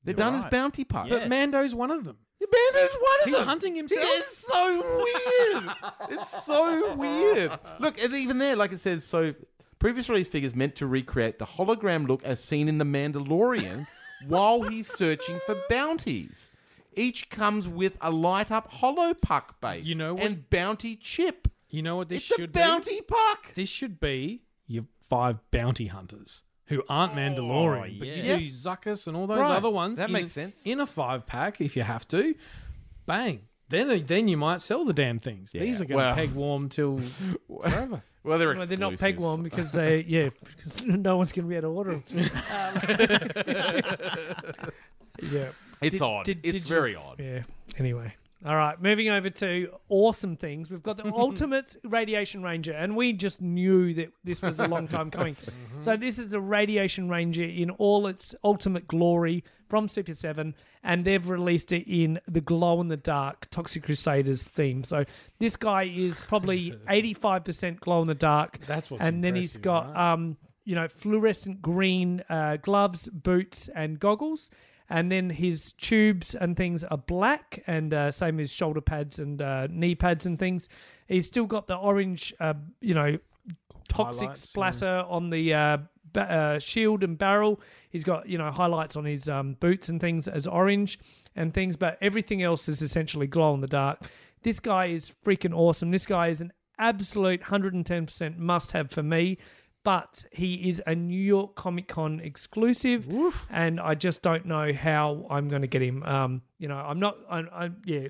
They're done as bounty pucks. Yes. But Mando's one of them. Bando's one of them. He's hunting himself. It's so weird. It's so weird. Look, and even there, like it says, so previous release figures meant to recreate the hologram look as seen in The Mandalorian while he's searching for bounties. Each comes with a light-up holo puck base and bounty chip. You know what this should be? It's a bounty puck. This should be your 5 bounty hunters who aren't Mandalorian. But you do Zuckus and all those other ones. That makes sense. In a 5-pack, if you have to, bang. Then you might sell the damn things. Yeah. These are going to peg warm till forever. Well, they're not peg warm because they because no one's going to be able to order them. It's odd. It's very odd. Yeah. Anyway. All right, moving over to awesome things. We've got the Ultimate Radiation Ranger, and we just knew that this was a long time coming. So this is the Radiation Ranger in all its ultimate glory from Super 7, and they've released it in the glow-in-the-dark Toxic Crusaders theme. So this guy is probably 85% glow-in-the-dark. That's what's impressive. And then he's got fluorescent green gloves, boots, and goggles. And then his tubes and things are black, and same as shoulder pads and knee pads and things. He's still got the orange, toxic highlights, splatter on the shield and barrel. He's got, highlights on his boots and things as orange and things, but everything else is essentially glow in the dark. This guy is freaking awesome. This guy is an absolute 110% must-have for me. But he is a New York Comic Con exclusive, and I just don't know how I'm going to get him.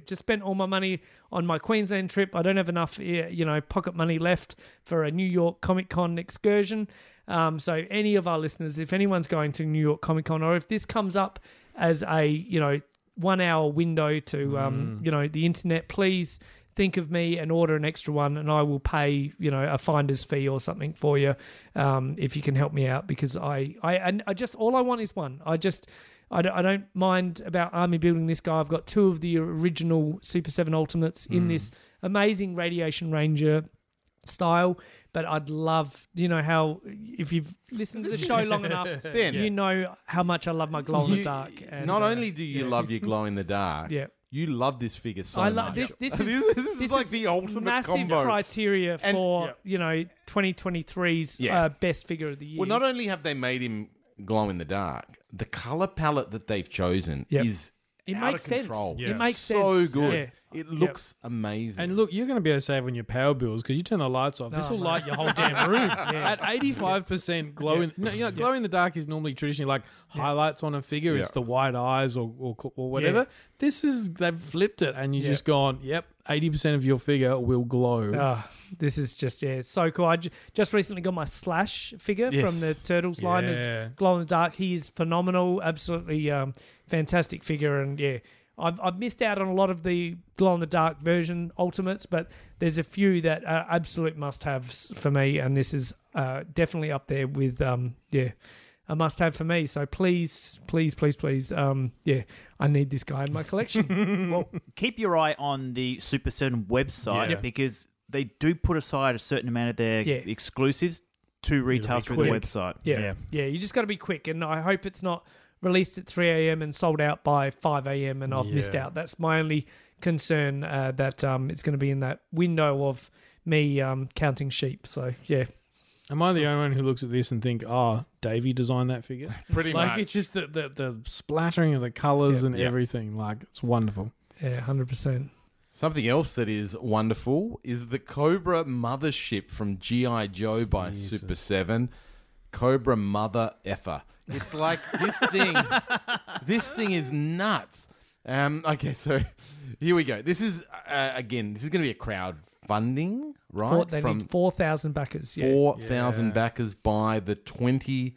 Just spent all my money on my Queensland trip. I don't have enough, pocket money left for a New York Comic Con excursion. So any of our listeners, if anyone's going to New York Comic Con, or if this comes up as a 1 hour window to the internet, please think of me and order an extra one, and I will pay, a finder's fee or something for you if you can help me out, because I just all I want is one. I don't mind about army building this guy. I've got 2 of the original Super 7 Ultimates in this amazing Radiation Ranger style, but I'd love, how if you've listened to the show long enough, Ben, you know how much I love my glow in the dark. And, not only do you love your glow in the dark, you love this figure so much. This is like the ultimate massive combo. Criteria for 2023's best figure of the year. Well, not only have they made him glow in the dark, the color palette that they've chosen is out of control. Yes. It makes sense. So good. Yeah. It looks amazing. And look, you're going to be able to save on your power bills because you turn the lights off. This will light your whole damn room at 85% glow in. No, glow in the dark is normally traditionally like highlights on a figure. Yeah. It's the white eyes or whatever. Yeah. This is they've flipped it, and you've just gone. 80% of your figure will glow. This is just so cool. I just recently got my Slash figure from the Turtles line as glow in the dark. He is phenomenal, absolutely fantastic figure, and I've missed out on a lot of the glow in the dark version Ultimates, but there's a few that are absolute must haves for me, and this is definitely up there with a must-have for me. So please, I need this guy in my collection. Well, keep your eye on the Super 7 website because they do put aside a certain amount of their exclusives to retail through the website. Yeah, you just got to be quick, and I hope it's not released at 3 a.m. and sold out by 5 a.m. and I've missed out. That's my only concern, that it's going to be in that window of me counting sheep. So, Am I the only one who looks at this and think, Davey designed that figure? Pretty much. It's just the splattering of the colours and everything. Like, it's wonderful. Yeah, 100%. Something else that is wonderful is the Cobra Mothership from GI Joe by Super 7. Cobra Mother Effer. It's like this thing. This thing is nuts. Okay, so here we go. This is, this is going to be a crowdfunding, right? They need 4,000 backers. 4,000 backers by the 22nd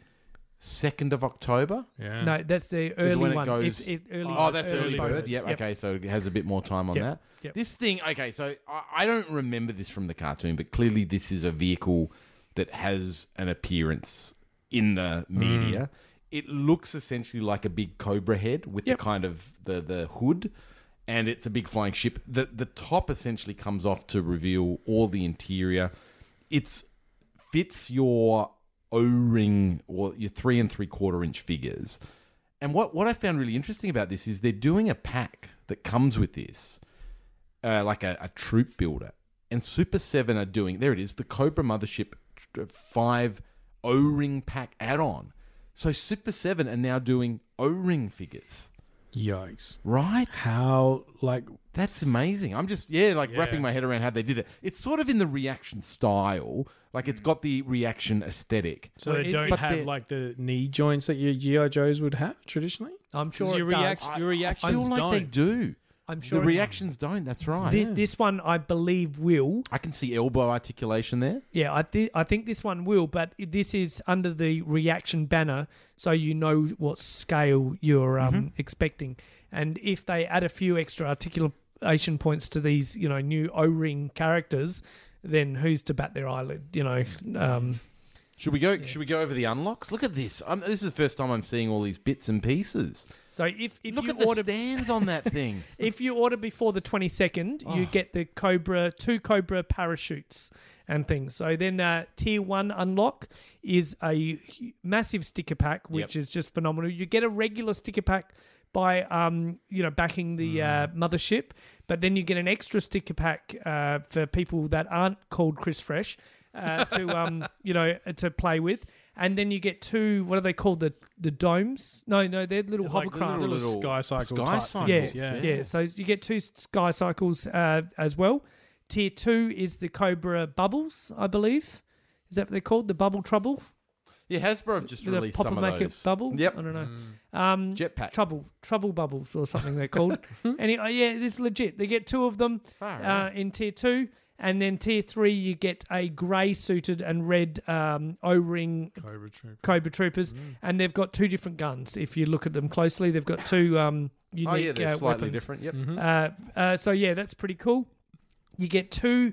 of October? Yeah. No, that's the early one. Goes, that's early bird. Yep, okay, so it has a bit more time on that. Yep. This thing, okay, so I don't remember this from the cartoon, but clearly this is a vehicle that has an appearance in the media. It looks essentially like a big cobra head with the kind of the hood, and it's a big flying ship. The top essentially comes off to reveal all the interior. It fits your O-ring or your 3 3/4 inch figures. And what I found really interesting about this is they're doing a pack that comes with this, like a troop builder. And Super 7 are doing, there it is, the Cobra Mothership 5 O-ring pack add-on. So Super 7 are now doing O-ring figures. Yikes. Right? How, like... That's amazing. I'm just, wrapping my head around how they did it. It's sort of in the reaction style. Like, it's got the reaction aesthetic. So they don't have, like, the knee joints that your GI Joes would have, traditionally? I'm sure it does. I feel like they do. I'm sure the reactions don't. That's right. This one, I believe, will. I can see elbow articulation there. Yeah, I think this one will, but this is under the reaction banner, so you know what scale you're expecting. And if they add a few extra articulation points to these, you know, new O-ring characters, then who's to bat their eyelid? You know. Should we go over the unlocks? Look at this. This is the first time I'm seeing all these bits and pieces. So if you order the stands on that thing. If you order before the 22nd, you get the two Cobra parachutes and things. So then tier 1 unlock is a massive sticker pack, which is just phenomenal. You get a regular sticker pack by backing the mothership, but then you get an extra sticker pack for people that aren't called Chris Fresh. To play with, and then you get two. What are they called? The domes? No, they're little hovercrafts. Little Sky Cycle. Sky Cycles. Yeah. So you get two Sky Cycles as well. Tier 2 is the Cobra Bubbles, I believe. Is that what they're called? The Bubble Trouble. Yeah, Hasbro have just released some of those. Make it bubble? Yep. I don't know. Jetpack. Trouble Bubbles or something they're called. It's legit. They get two of them in Tier 2. And then Tier 3, you get a grey suited and red O-ring Cobra Troopers. Mm. And they've got two different guns. If you look at them closely, they've got two unique weapons. They're slightly different, yep. That's pretty cool. You get two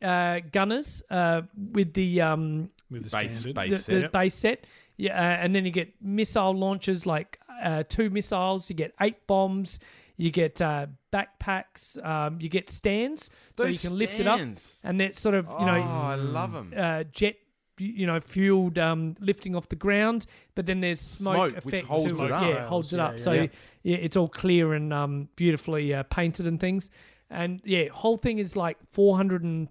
gunners with the... with the base set. Yeah, and then you get missile launchers, like two missiles. You get 8 bombs. You get backpacks. You get stands. So you can lift it up. And that's sort of, I love them. Jet, fueled lifting off the ground. But then there's smoke effect. Which holds it up. Yeah, holds it up. So it's all clear and beautifully painted and things. And, whole thing is like $450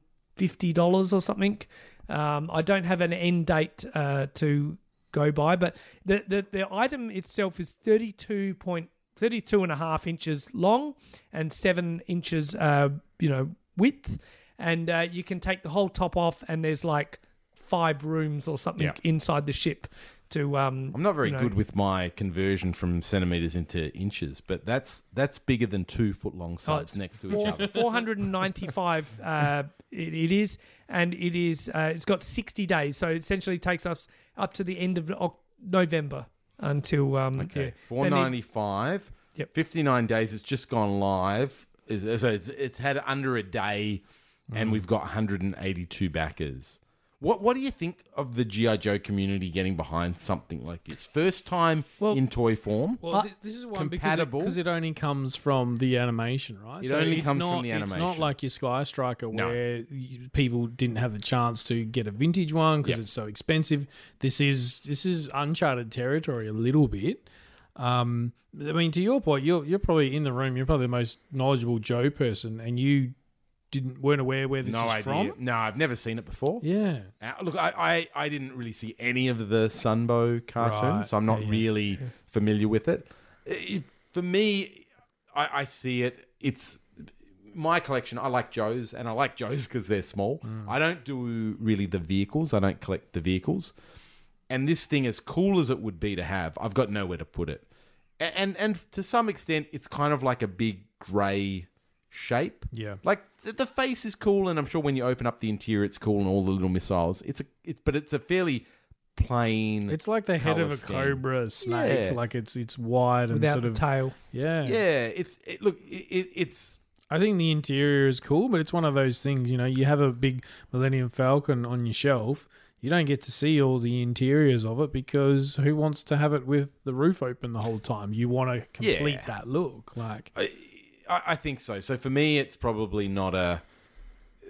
or something. I don't have an end date to go by, but the item itself is 32.5 inches long and 7 inches width, and you can take the whole top off, and there's like 5 rooms or something inside the ship to I'm not very good with my conversion from centimeters into inches, but that's bigger than 2 foot long sides next to each other. 495 it is, and it is it's got 60 days, so it essentially takes us up to the end of November until 495. Yep. 59 days. It's just gone live. So it's had under a day, and we've got 182 backers. What do you think of the GI Joe community getting behind something like this? First time in toy form. Well, this is one because it only comes from the animation, right? From the animation. It's not like your Sky Striker where people didn't have the chance to get a vintage one because it's so expensive. This is uncharted territory a little bit. I mean, to your point, you're probably in the room. You're probably the most knowledgeable Joe person, and you. Weren't aware where this is from? No, I've never seen it before. Yeah. Look, I didn't really see any of the Sunbow cartoons, so I'm not really familiar with it. For me, I see it. It's my collection. I like Joes, and I like Joes because they're small. Mm. I don't do really the vehicles. I don't collect the vehicles. And this thing, as cool as it would be to have, I've got nowhere to put it. And to some extent, it's kind of like a big grey... shape. Yeah. Like the face is cool, and I'm sure when you open up the interior it's cool, and all the little missiles. But it's a fairly plain. It's like the head of a cobra snake. Yeah. Like it's wide and sort of tail. Yeah. Yeah, it's I think the interior is cool, but it's one of those things, you have a big Millennium Falcon on your shelf. You don't get to see all the interiors of it because who wants to have it with the roof open the whole time? You want to complete that look. Like I think so. So for me, it's probably not a...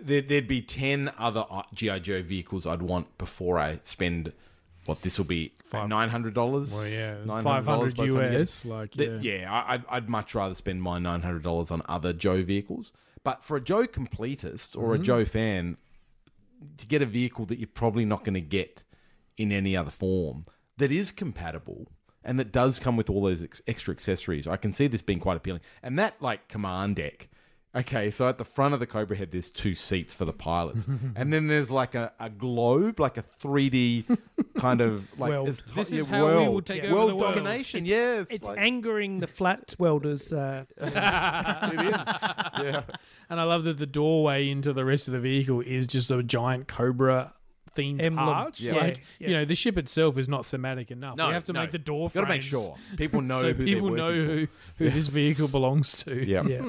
There'd be 10 other G.I. Joe vehicles I'd want before I spend... What, this will be $900? Well, yeah, $500 US. I'd much rather spend my $900 on other Joe vehicles. But for a Joe completist or a Joe fan, to get a vehicle that you're probably not going to get in any other form that is compatible... and that does come with all those extra accessories. I can see this being quite appealing. And that, like, command deck. Okay, so at the front of the Cobra Head, there's two seats for the pilots. And then there's like a globe, like a 3D kind of... like this is how we will take over the world. World domination, yes. It's like... angering the flat welders. It is, yeah. And I love that the doorway into the rest of the vehicle is just a giant Cobra... themed emblem. Art. Yeah. Like, you know, the ship itself is not thematic enough. No, we have to make the door frames. Got to make sure people know so who people know who this vehicle belongs to. Yeah.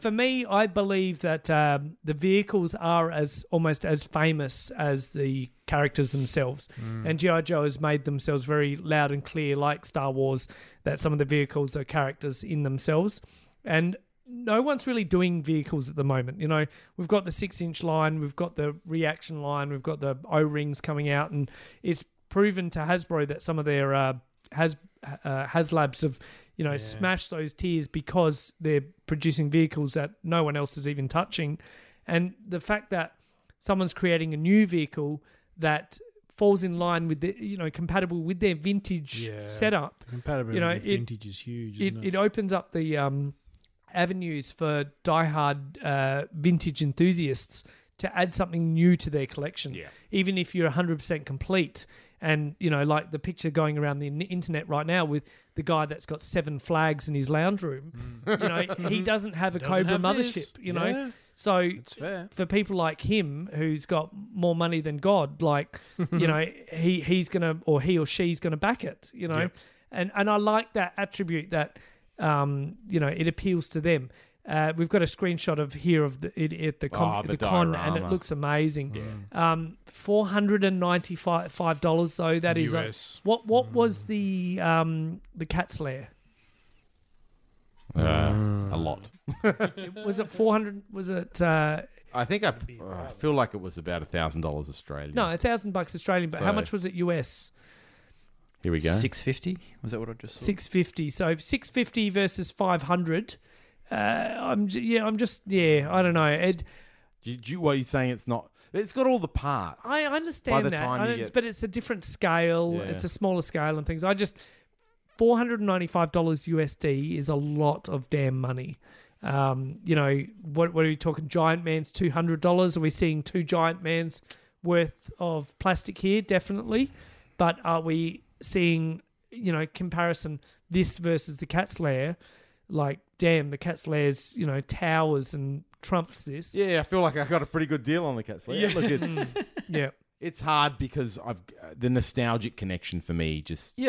For me, I believe that the vehicles are as almost as famous as the characters themselves. And G.I. Joe has made themselves very loud and clear, like Star Wars, that some of the vehicles are characters in themselves. And no one's really doing vehicles at the moment. You know, we've got the 6-inch line, we've got the reaction line, we've got the O-rings coming out, and it's proven to Hasbro that some of their HasLabs have, you know, smashed those tiers because they're producing vehicles that no one else is even touching. And the fact that someone's creating a new vehicle that falls in line with the, you know, compatible with their vintage setup. Compatible with vintage is huge, isn't it? It opens up the... avenues for diehard vintage enthusiasts to add something new to their collection. Yeah. Even if you're 100% complete, and you know, like the picture going around the internet right now with the guy that's got 7 flags in his lounge room, you know, he doesn't have a Cobra mothership, you know. Yeah. So for people like him who's got more money than God, like, you know, he's gonna, or he or she's gonna back it, you know. Yep. And I like that attribute that. You know, it appeals to them. We've got a screenshot of here of the con, and it looks amazing. Yeah. $495 though. That US. Is what was the cat's lair? A lot. Was it 400? Was it? I think I feel like it was about $1,000 Australian. No, $1,000 Australian. But so, how much was it US? Here we go. 650. Was that what I just saw? 650. So 650 versus 500. I don't know. What are you saying? It's not. It's got all the parts. I understand that, but it's a different scale. Yeah. It's a smaller scale and things. I just $495 USD is a lot of damn money. You know, what are we talking? Giant Man's $200. Are we seeing 2 Giant Man's worth of plastic here? Definitely. But are we seeing, you know, comparison this versus the cat's lair? Like, damn, the cat's lair's, you know, towers and trumps this. Yeah, I feel like I got a pretty good deal on the cat's lair. Yeah. Look, it's it's hard because I've the nostalgic connection for me just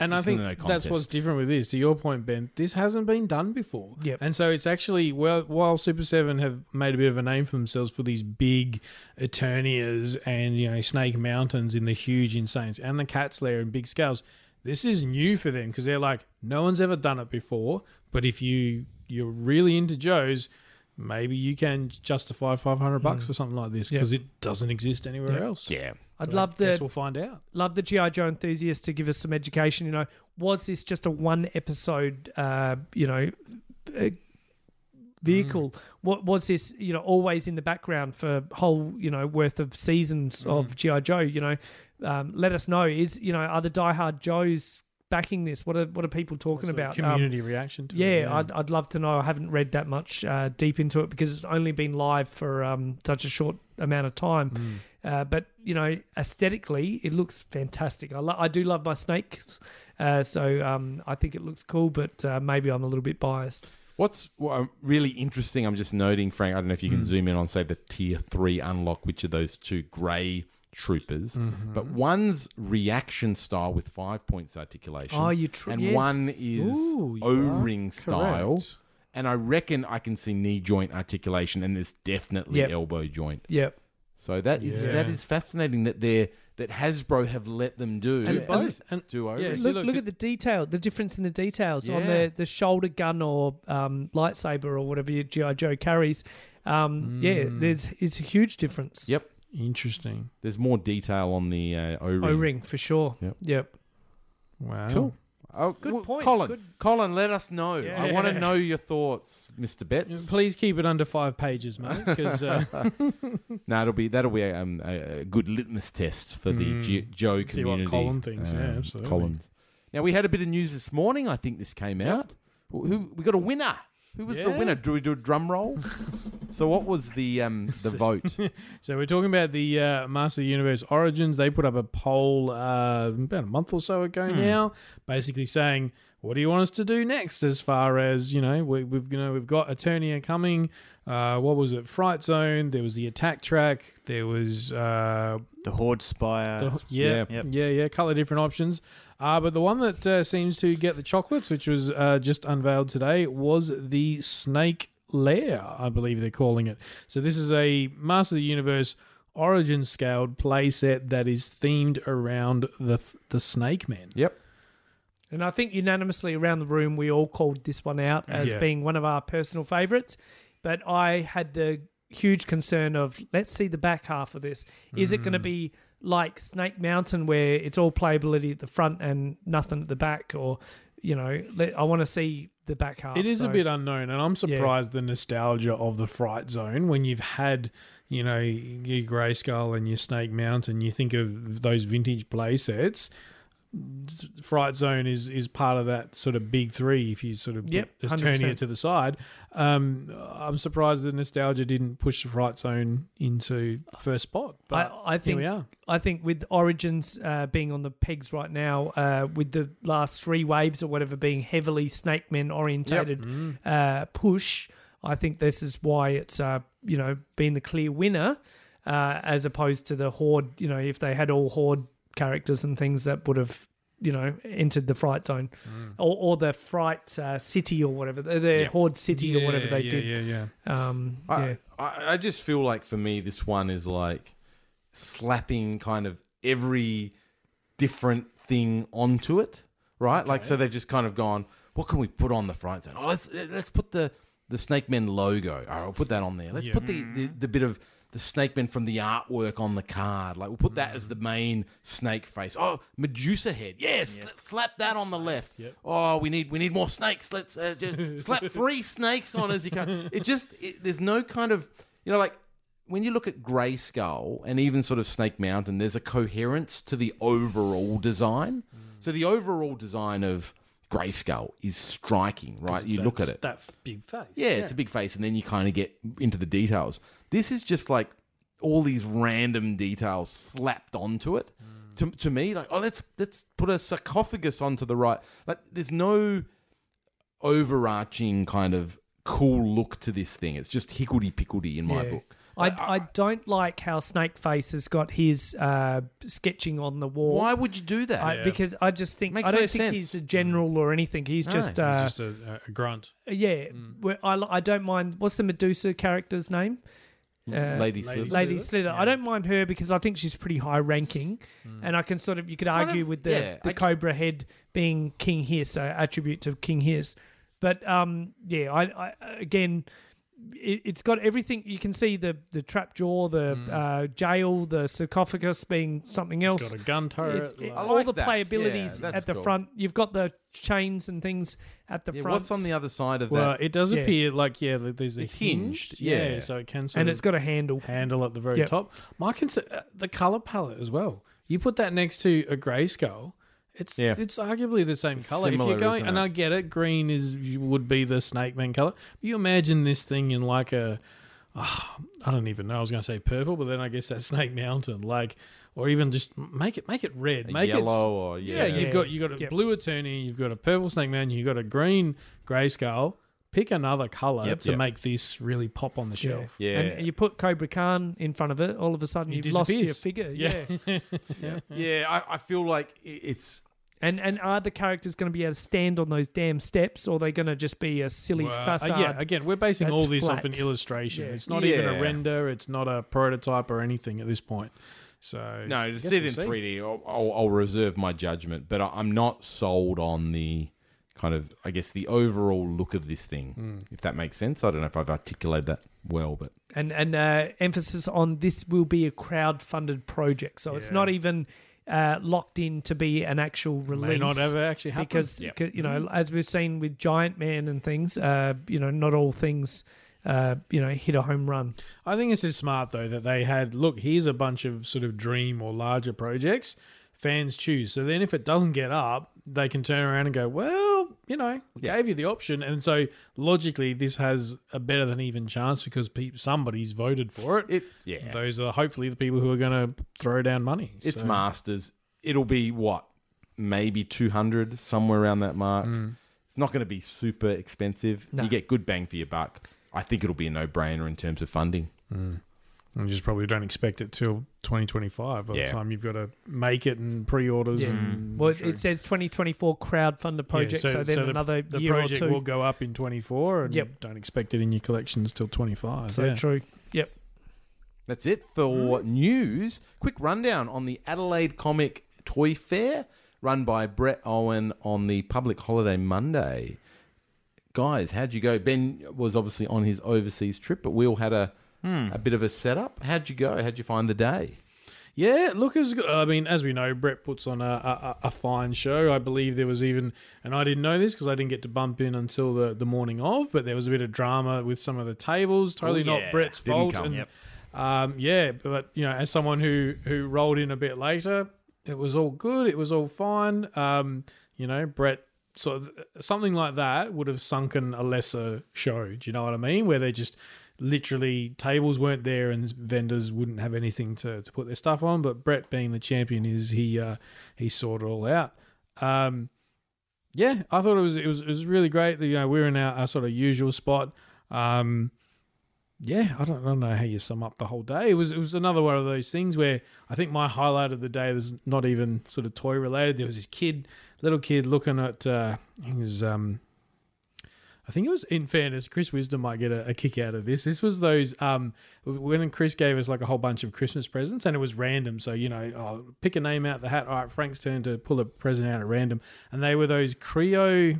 and I think that's what's different with this. To your point, Ben, this hasn't been done before. Yep. And so it's actually, while Super 7 have made a bit of a name for themselves for these big Eternias and, you know, Snake Mountains in the huge Insanes and the Cat's Lair in big scales, this is new for them because they're like, no one's ever done it before. But if you're really into Joes, maybe you can justify $500 for something like this because it doesn't exist anywhere else. Yeah, I'd love the. Guess we'll find out. Love the GI Joe enthusiasts to give us some education. You know, was this just a 1 episode? You know, vehicle. What was this? You know, always in the background for whole. You know, worth of seasons of GI Joe. You know, let us know. Are the diehard Joes backing this? What are people talking about? Community reaction to it. Yeah, I'd love to know. I haven't read that much deep into it because it's only been live for such a short amount of time. But, you know, aesthetically, it looks fantastic. I do love my snakes, so I think it looks cool, but maybe I'm a little bit biased. What really interesting, I'm just noting, Frank, I don't know if you can zoom in on, say, the Tier 3 unlock, which are those 2 grey troopers, but one's reaction style with 5 points articulation, one is O-ring style, and I reckon I can see knee joint articulation, and there's definitely elbow joint. Yep. So that is fascinating that Hasbro have let them do both. Look at the detail, the difference in the details on the shoulder gun or lightsaber or whatever your GI Joe carries. It's a huge difference. Yep. Interesting. There's more detail on the O-ring. O-ring, for sure. Yep. Wow. Cool. Oh, good point. Colin, let us know. Yeah. I want to know your thoughts, Mr. Betts. Please keep it under 5 pages, mate. No, that'll be a good litmus test for the Joe community. See what Colin thinks. Yeah, absolutely. Colin's. Now, we had a bit of news this morning. I think this came out. We got a winner. Who was the winner? Do we do a drum roll? So what was the vote? So we're talking about the Master Universe Origins. They put up a poll about a month or so ago now, basically saying, what do you want us to do next? As far as, you know, we've got Eternia coming. What was it? Fright Zone. There was the Attack Track. There was the Horde Spire. A couple of different options. But the one that seems to get the chocolates, which was just unveiled today, was the Snake Lair, I believe they're calling it. So this is a Master of the Universe Origin scaled playset that is themed around the Snake Man. Yep. And I think unanimously around the room, we all called this one out as being one of our personal favourites. But I had the huge concern of, let's see the back half of this. Is it going to be like Snake Mountain, where it's all playability at the front and nothing at the back? Or, you know, I want to see the back half. It is a bit unknown, and I'm surprised the nostalgia of the Fright Zone, when you've had, you know, your Grayskull and your Snake Mountain, you think of those vintage play sets. Fright Zone is part of that sort of big three, if you sort of turn it to the side. I'm surprised the nostalgia didn't push the Fright Zone into first spot. But I think here we are. I think with Origins being on the pegs right now, with the last 3 waves or whatever being heavily Snake Men orientated push, I think this is why it's been the clear winner as opposed to the Horde. You know, if they had all Horde characters and things, that would have, you know, entered the Fright Zone or the Fright City or whatever, the Horde City or whatever they did. I just feel like for me, this one is like slapping kind of every different thing onto it, right? Okay. Like, so they've just kind of gone, what can we put on the Fright Zone? Oh, let's put the Snake Men logo. All right, I'll put that on there. Let's put the bit of the Snake Men from the artwork on the card. Like, we'll put that as the main snake face. Oh, Medusa head. Yes. Let's slap that on the left. Yep. Oh, we need more snakes. Let's just slap 3 snakes on as you can. There's no kind of, you know, like when you look at Grayskull and even sort of Snake Mountain, there's a coherence to the overall design. So the overall design of Grayskull is striking, right? You look at it. That big face. Yeah, it's a big face, and then you kind of get into the details. This is just like all these random details slapped onto it. To me, like, oh, let's put a sarcophagus onto the right. Like, there's no overarching kind of cool look to this thing. It's just higgledy-piggledy in my book. I don't like how Snakeface has got his sketching on the wall. Why would you do that? Because I just think I don't think he's a general or anything. He's just a grunt. Yeah, I don't mind. What's the Medusa character's name? Lady Slither. Yeah. I don't mind her because I think she's pretty high ranking, and I can sort of you could argue with the Cobra head being King Hiss, so attribute to King Hiss. But I again. It's got everything. You can see the trapjaw, the jail, the sarcophagus being something else. It's got a gun turret. Playabilities at the front. You've got the chains and things at the front. What's on the other side of that? Well, it does appear like there's it's hinged. Yeah, so it can. And it's got a handle at the very top. My concern, the color palette as well. You put that next to a Grayskull. It's arguably the same color. Similar, if you're going, and I get it, green would be the Snake Man color. You imagine this thing in like I don't even know. I was going to say purple, but then I guess that's Snake Mountain, like, or even just make it red, make yellow, or you've got a blue Eternia, you've got a purple Snake Man, you've got a green Grayskull. Pick another colour to make this really pop on the shelf. Yeah. And you put Cobra Khan in front of it, all of a sudden you've lost your figure. Yeah. I feel like it's... And are the characters going to be able to stand on those damn steps, or are they going to just be a silly facade? Again, we're basing all this off an illustration. Yeah. It's not even a render. It's not a prototype or anything at this point. So no, to see it in 3D, I'll reserve my judgment, but I'm not sold on the... kind of, I guess, the overall look of this thing, if that makes sense. I don't know if I've articulated that well, but emphasis on this will be a crowd-funded project, so it's not even locked in to be an actual release. May not ever actually happen. Because, you know, as we've seen with Giant Man and things, you know, not all things... you know, hit a home run. I think this is smart, though, that they had, look, here's a bunch of sort of dream or larger projects, fans choose. So then if it doesn't get up, they can turn around and go, well, you know, gave you the option. And so logically, this has a better than even chance because somebody's voted for it. It's those are hopefully the people who are going to throw down money. It's Masters. It'll be what? Maybe 200, somewhere around that mark. Mm. It's not going to be super expensive. No. You get good bang for your buck. I think it'll be a no-brainer in terms of funding. Mm. And you just probably don't expect it till 2025 by the time you've got to make it and pre-orders. Yeah. And well, it says 2024 crowdfunder project, so then another year or two. The project will go up in 24 and don't expect it in your collections till 25. So true. Yep. That's it for news. Quick rundown on the Adelaide Comic Toy Fair run by Brett Owen on the public holiday Monday. Guys, how'd you go? Ben was obviously on his overseas trip, but we all had a bit of a setup. How'd you go? How'd you find the day? Yeah, look, it was good. I mean, as we know, Brett puts on a fine show. I believe there was even, and I didn't know this because I didn't get to bump in until the morning of, but there was a bit of drama with some of the tables. Totally not Brett's fault. Didn't come. And, yeah, but you know, as someone who rolled in a bit later, it was all good. It was all fine. You know, Brett. So something like that would have sunken a lesser show, do you know what I mean? Where they just literally tables weren't there and vendors wouldn't have anything to put their stuff on. But Brett, being the champion, is he sorted it all out. Yeah, I thought it was really great that, you know, we were in our sort of usual spot. Yeah, I don't know how you sum up the whole day. It was another one of those things where I think my highlight of the day was not even sort of toy related. There was this little kid looking at I think it was, in fairness, Chris Wisdom might get a kick out of this. This was those when Chris gave us like a whole bunch of Christmas presents, and it was random. So, you know, I'll pick a name out of the hat. All right, Frank's turn to pull a present out at random, and they were those Creo.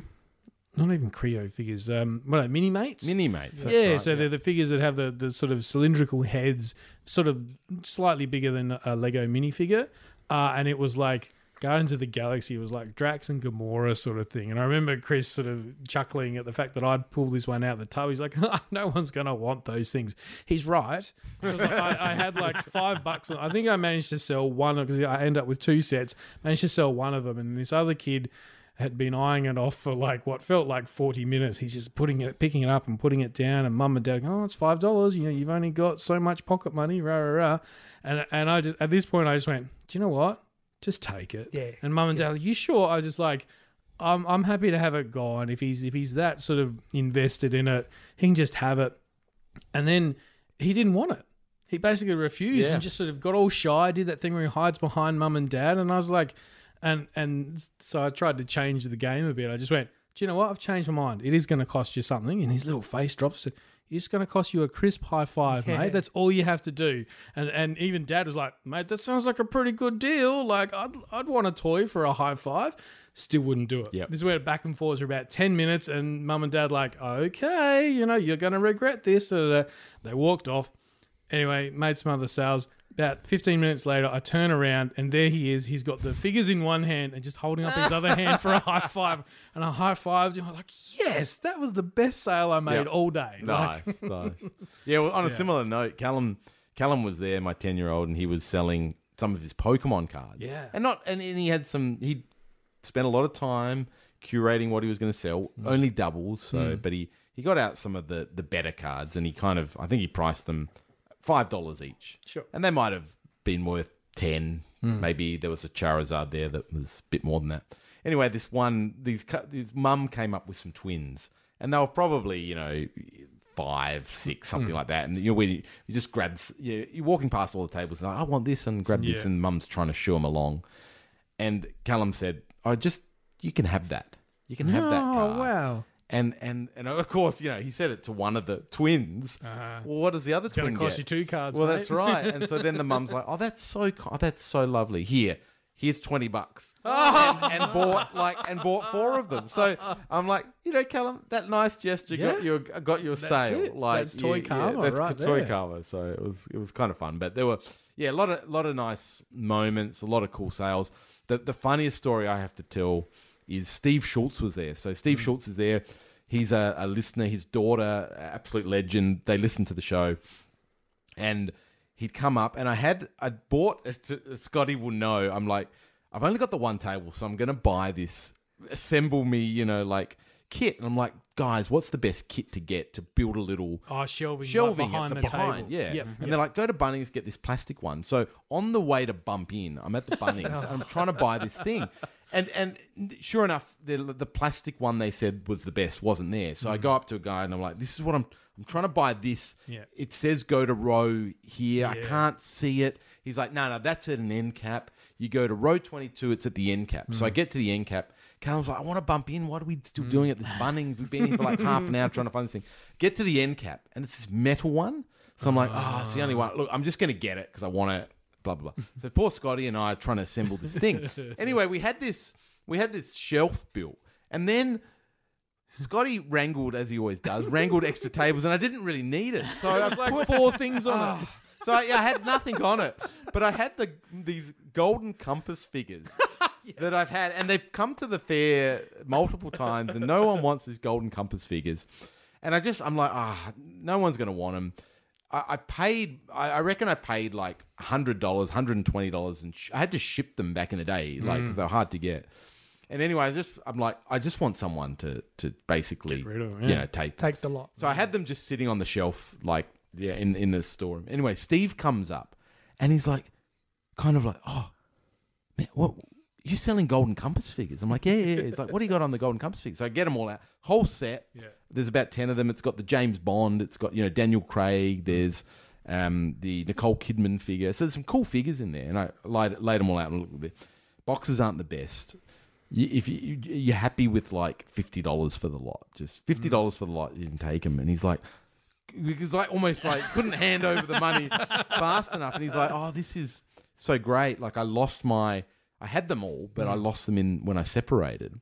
Not even Creo figures. What are they, Minimates? Minimates. Yeah, right, so they're the figures that have the sort of cylindrical heads, sort of slightly bigger than a Lego minifigure. And it was like Guardians of the Galaxy. It was like Drax and Gamora sort of thing. And I remember Chris sort of chuckling at the fact that I'd pulled this one out of the tub. He's like, no one's going to want those things. He's right. Like, I had like $5. I think I managed to sell one, because I ended up with two sets. Managed to sell one of them. And this other kid had been eyeing it off for like what felt like 40 minutes. He's just picking it up and putting it down, and Mum and Dad go, oh, it's $5. You know, you've only got so much pocket money, rah rah rah. And I just, at this point, I just went, do you know what? Just take it. Yeah. And Mum and Dad, are you sure? I was just like, I'm happy to have it gone. If he's that sort of invested in it, he can just have it. And then he didn't want it. He basically refused and just sort of got all shy. Did that thing where he hides behind Mum and Dad, and I was like. And so I tried to change the game a bit. I just went, do you know what? I've changed my mind. It is going to cost you something. And his little face drops and said, it's going to cost you a crisp high five, mate. That's all you have to do. And even Dad was like, mate, that sounds like a pretty good deal. Like, I'd want a toy for a high five. Still wouldn't do it. Yep. This went back and forth for about 10 minutes. And Mum and Dad like, okay, you know, you're going to regret this. They walked off. Anyway, made some other sales. About 15 minutes later, I turn around and there he is. He's got the figures in one hand and just holding up his other hand for a high five. And I high fived him. I was like, yes, that was the best sale I made all day. Nice, like... nice. Yeah, well, on a similar note, Callum was there, my 10-year-old, and he was selling some of his Pokemon cards. Yeah. And he had some, he spent a lot of time curating what he was going to sell, only doubles. So, but he got out some of the better cards, and he kind of, I think he priced them $5 each. Sure. And they might have been worth 10. Maybe there was a Charizard there that was a bit more than that. Anyway, his mum came up with some twins, and they were probably, you know, 5, 6, something like that. And, you know, when you just grabs, you're walking past all the tables and like, I want this and grab this, and Mum's trying to shoo him along. And Callum said, oh, just, you can have that. You can have that card. Oh, wow. And of course, you know, he said it to one of the twins. Well, what does the other twin get? It's going to cost you 2 cards, well, mate. That's right. And so then the mum's like, oh, that's so lovely. Here's $20. And bought 4 of them. So I'm like, you know, Callum, that nice gesture got your sale. Like, that's toy karma, right? That's toy karma. So it was kind of fun. But there were yeah, a lot of nice moments, a lot of cool sales. The funniest story I have to tell is Steve Schultz was there. So Steve Schultz is there. He's a listener. His daughter, absolute legend. They listen to the show, and he'd come up, and I'd bought. Scotty will know. I'm like, I've only got the one table, so I'm gonna buy this. Assemble me, kit. And I'm like, guys, what's the best kit to get to build a little shelving right behind the table? Yeah. Yep. And they're like, go to Bunnings, get this plastic one. So on the way to bump in, I'm at the Bunnings. And I'm trying to buy this thing. And sure enough, the plastic one they said was the best wasn't there. So I go up to a guy and I'm like, this is what I'm trying to buy this. Yeah. It says go to row here. Yeah. I can't see it. He's like, no, that's at an end cap. You go to row 22, it's at the end cap. So I get to the end cap. Callum's like, I want to bump in. What are we still doing at this Bunnings? We've been here for like half an hour trying to find this thing. Get to the end cap, and it's this metal one. So I'm like, it's the only one. Look, I'm just going to get it because I want it, blah, blah, blah. So poor Scotty and I are trying to assemble this thing. Anyway, we had this shelf built. And then Scotty wrangled, as he always does, extra tables, and I didn't really need it. So I was like, four things on it. So I had nothing on it. But I had these golden compass figures. That I've had, and they've come to the fair multiple times, and no one wants these golden compass figures. And I'm like, no one's going to want them. I reckon I paid like $100, $120, and I had to ship them back in the day, because they're hard to get. And anyway, I just want someone to basically, get rid of them, take the lot. So I had them just sitting on the shelf, in the store. Anyway, Steve comes up, and he's like, kind of like, oh, man, what? You're selling golden compass figures. I'm like, yeah. It's like, what do you got on the golden compass figures? So I get them all out, whole set. Yeah. There's about 10 of them. It's got the James Bond. It's got, Daniel Craig. There's the Nicole Kidman figure. So there's some cool figures in there. And I laid them all out and looked at them. Boxes aren't the best. You're happy with like $50 for the lot. Just $50 for the lot, you can take them. And he's like, because almost like couldn't hand over the money fast enough. And he's like, oh, this is so great. Like I had them all, but I lost them when I separated.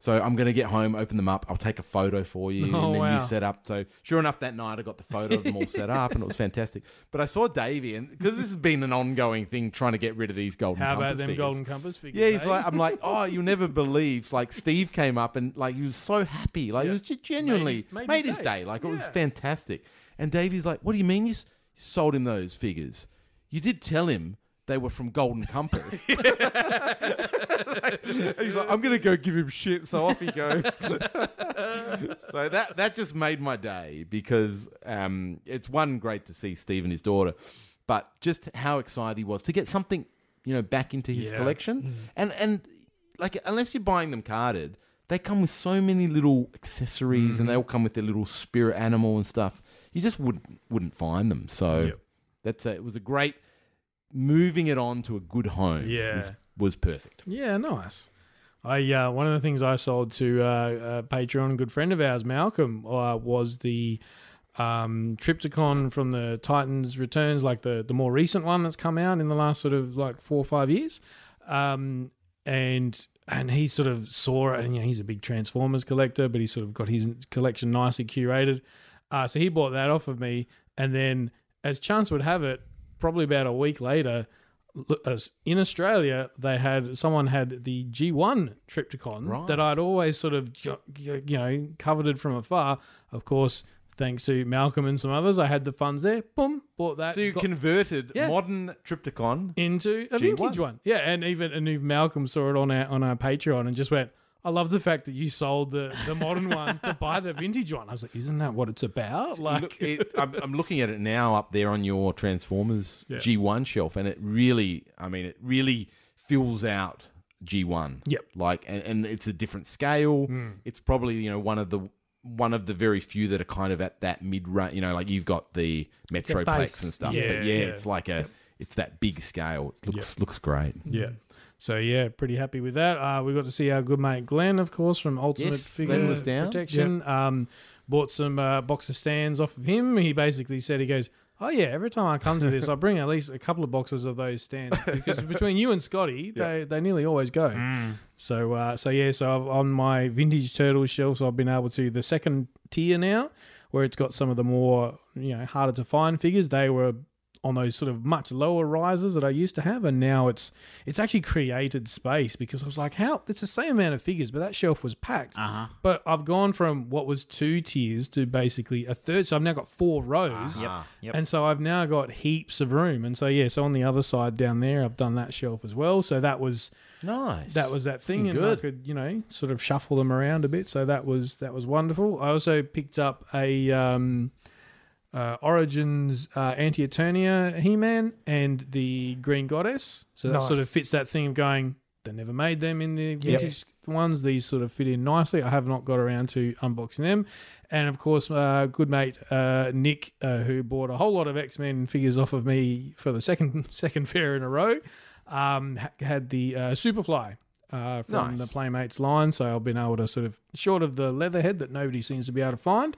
So I'm going to get home, open them up. I'll take a photo for you, and then you set up. So sure enough, that night I got the photo of them all set up, and it was fantastic. But I saw Davey, and because this has been an ongoing thing, trying to get rid of these golden compass figures. How about them golden compass figures? Yeah, I'm like, oh, you'll never believe. Like Steve came up, and he was so happy. He was just genuinely made his day. It was fantastic. And Davey's like, what do you mean you sold him those figures? You did tell him they were from golden compass. He's like, I'm gonna go give him shit. So off he goes. So that just made my day, because it's one, great to see Steve and his daughter, but just how excited he was to get something back into his collection. And unless you're buying them carded, they come with so many little accessories, and they all come with their little spirit animal and stuff. You just wouldn't find them. So it was a great. Moving it on to a good home was perfect. Yeah, nice. I one of the things I sold to a Patreon, a good friend of ours, Malcolm, was the Triptychon from the Titans Returns, the more recent one that's come out in the last sort of 4 or 5 years. And he sort of saw it, and he's a big Transformers collector, but he sort of got his collection nicely curated. So he bought that off of me, and then, as chance would have it, probably about a week later, in Australia, someone had the G1 Triptychon that I'd always sort of coveted from afar. Of course, thanks to Malcolm and some others, I had the funds there. Boom, bought that. So you converted modern Triptychon into a G1. Vintage one. Yeah, and even Malcolm saw it on our Patreon and just went, I love the fact that you sold the modern one to buy the vintage one. I was like, isn't that what it's about? I'm looking at it now up there on your Transformers G1 shelf, and it really fills out G1. Yep. And it's a different scale. It's probably one of the very few that are kind of at that mid-range. You've got the Metroplex and stuff, but it's it's that big scale. It looks great. Yeah. So, pretty happy with that. We got to see our good mate Glenn, of course, from Ultimate Figure Protection. Yep. Bought some box of stands off of him. He basically said, he goes, oh, yeah, every time I come to this, I bring at least a couple of boxes of those stands. Because between you and Scotty, they nearly always go. So, so on my vintage turtle shelves, I've been able to, the second tier now, where it's got some of the more, harder to find figures. They were on those sort of much lower rises that I used to have, and now it's actually created space, because I was like, how, it's the same amount of figures, but that shelf was packed. But I've gone from what was 2 tiers to basically a third, so I've now got 4 rows. And so I've now got heaps of room, and so yeah, so on the other side down there I've done that shelf as well, so that was nice. That was that thing, and good. I could, you know, sort of shuffle them around a bit, so that was wonderful. I also picked up a Origins Anti-Eternia He-Man and the Green Goddess. So that sort of fits that thing of going, they never made them in the vintage ones. These sort of fit in nicely. I have not got around to unboxing them. And, of course, good mate Nick, who bought a whole lot of X-Men figures off of me for the second fair in a row, had the Superfly. From the Playmates line, so I've been able to sort of, short of the Leatherhead that nobody seems to be able to find,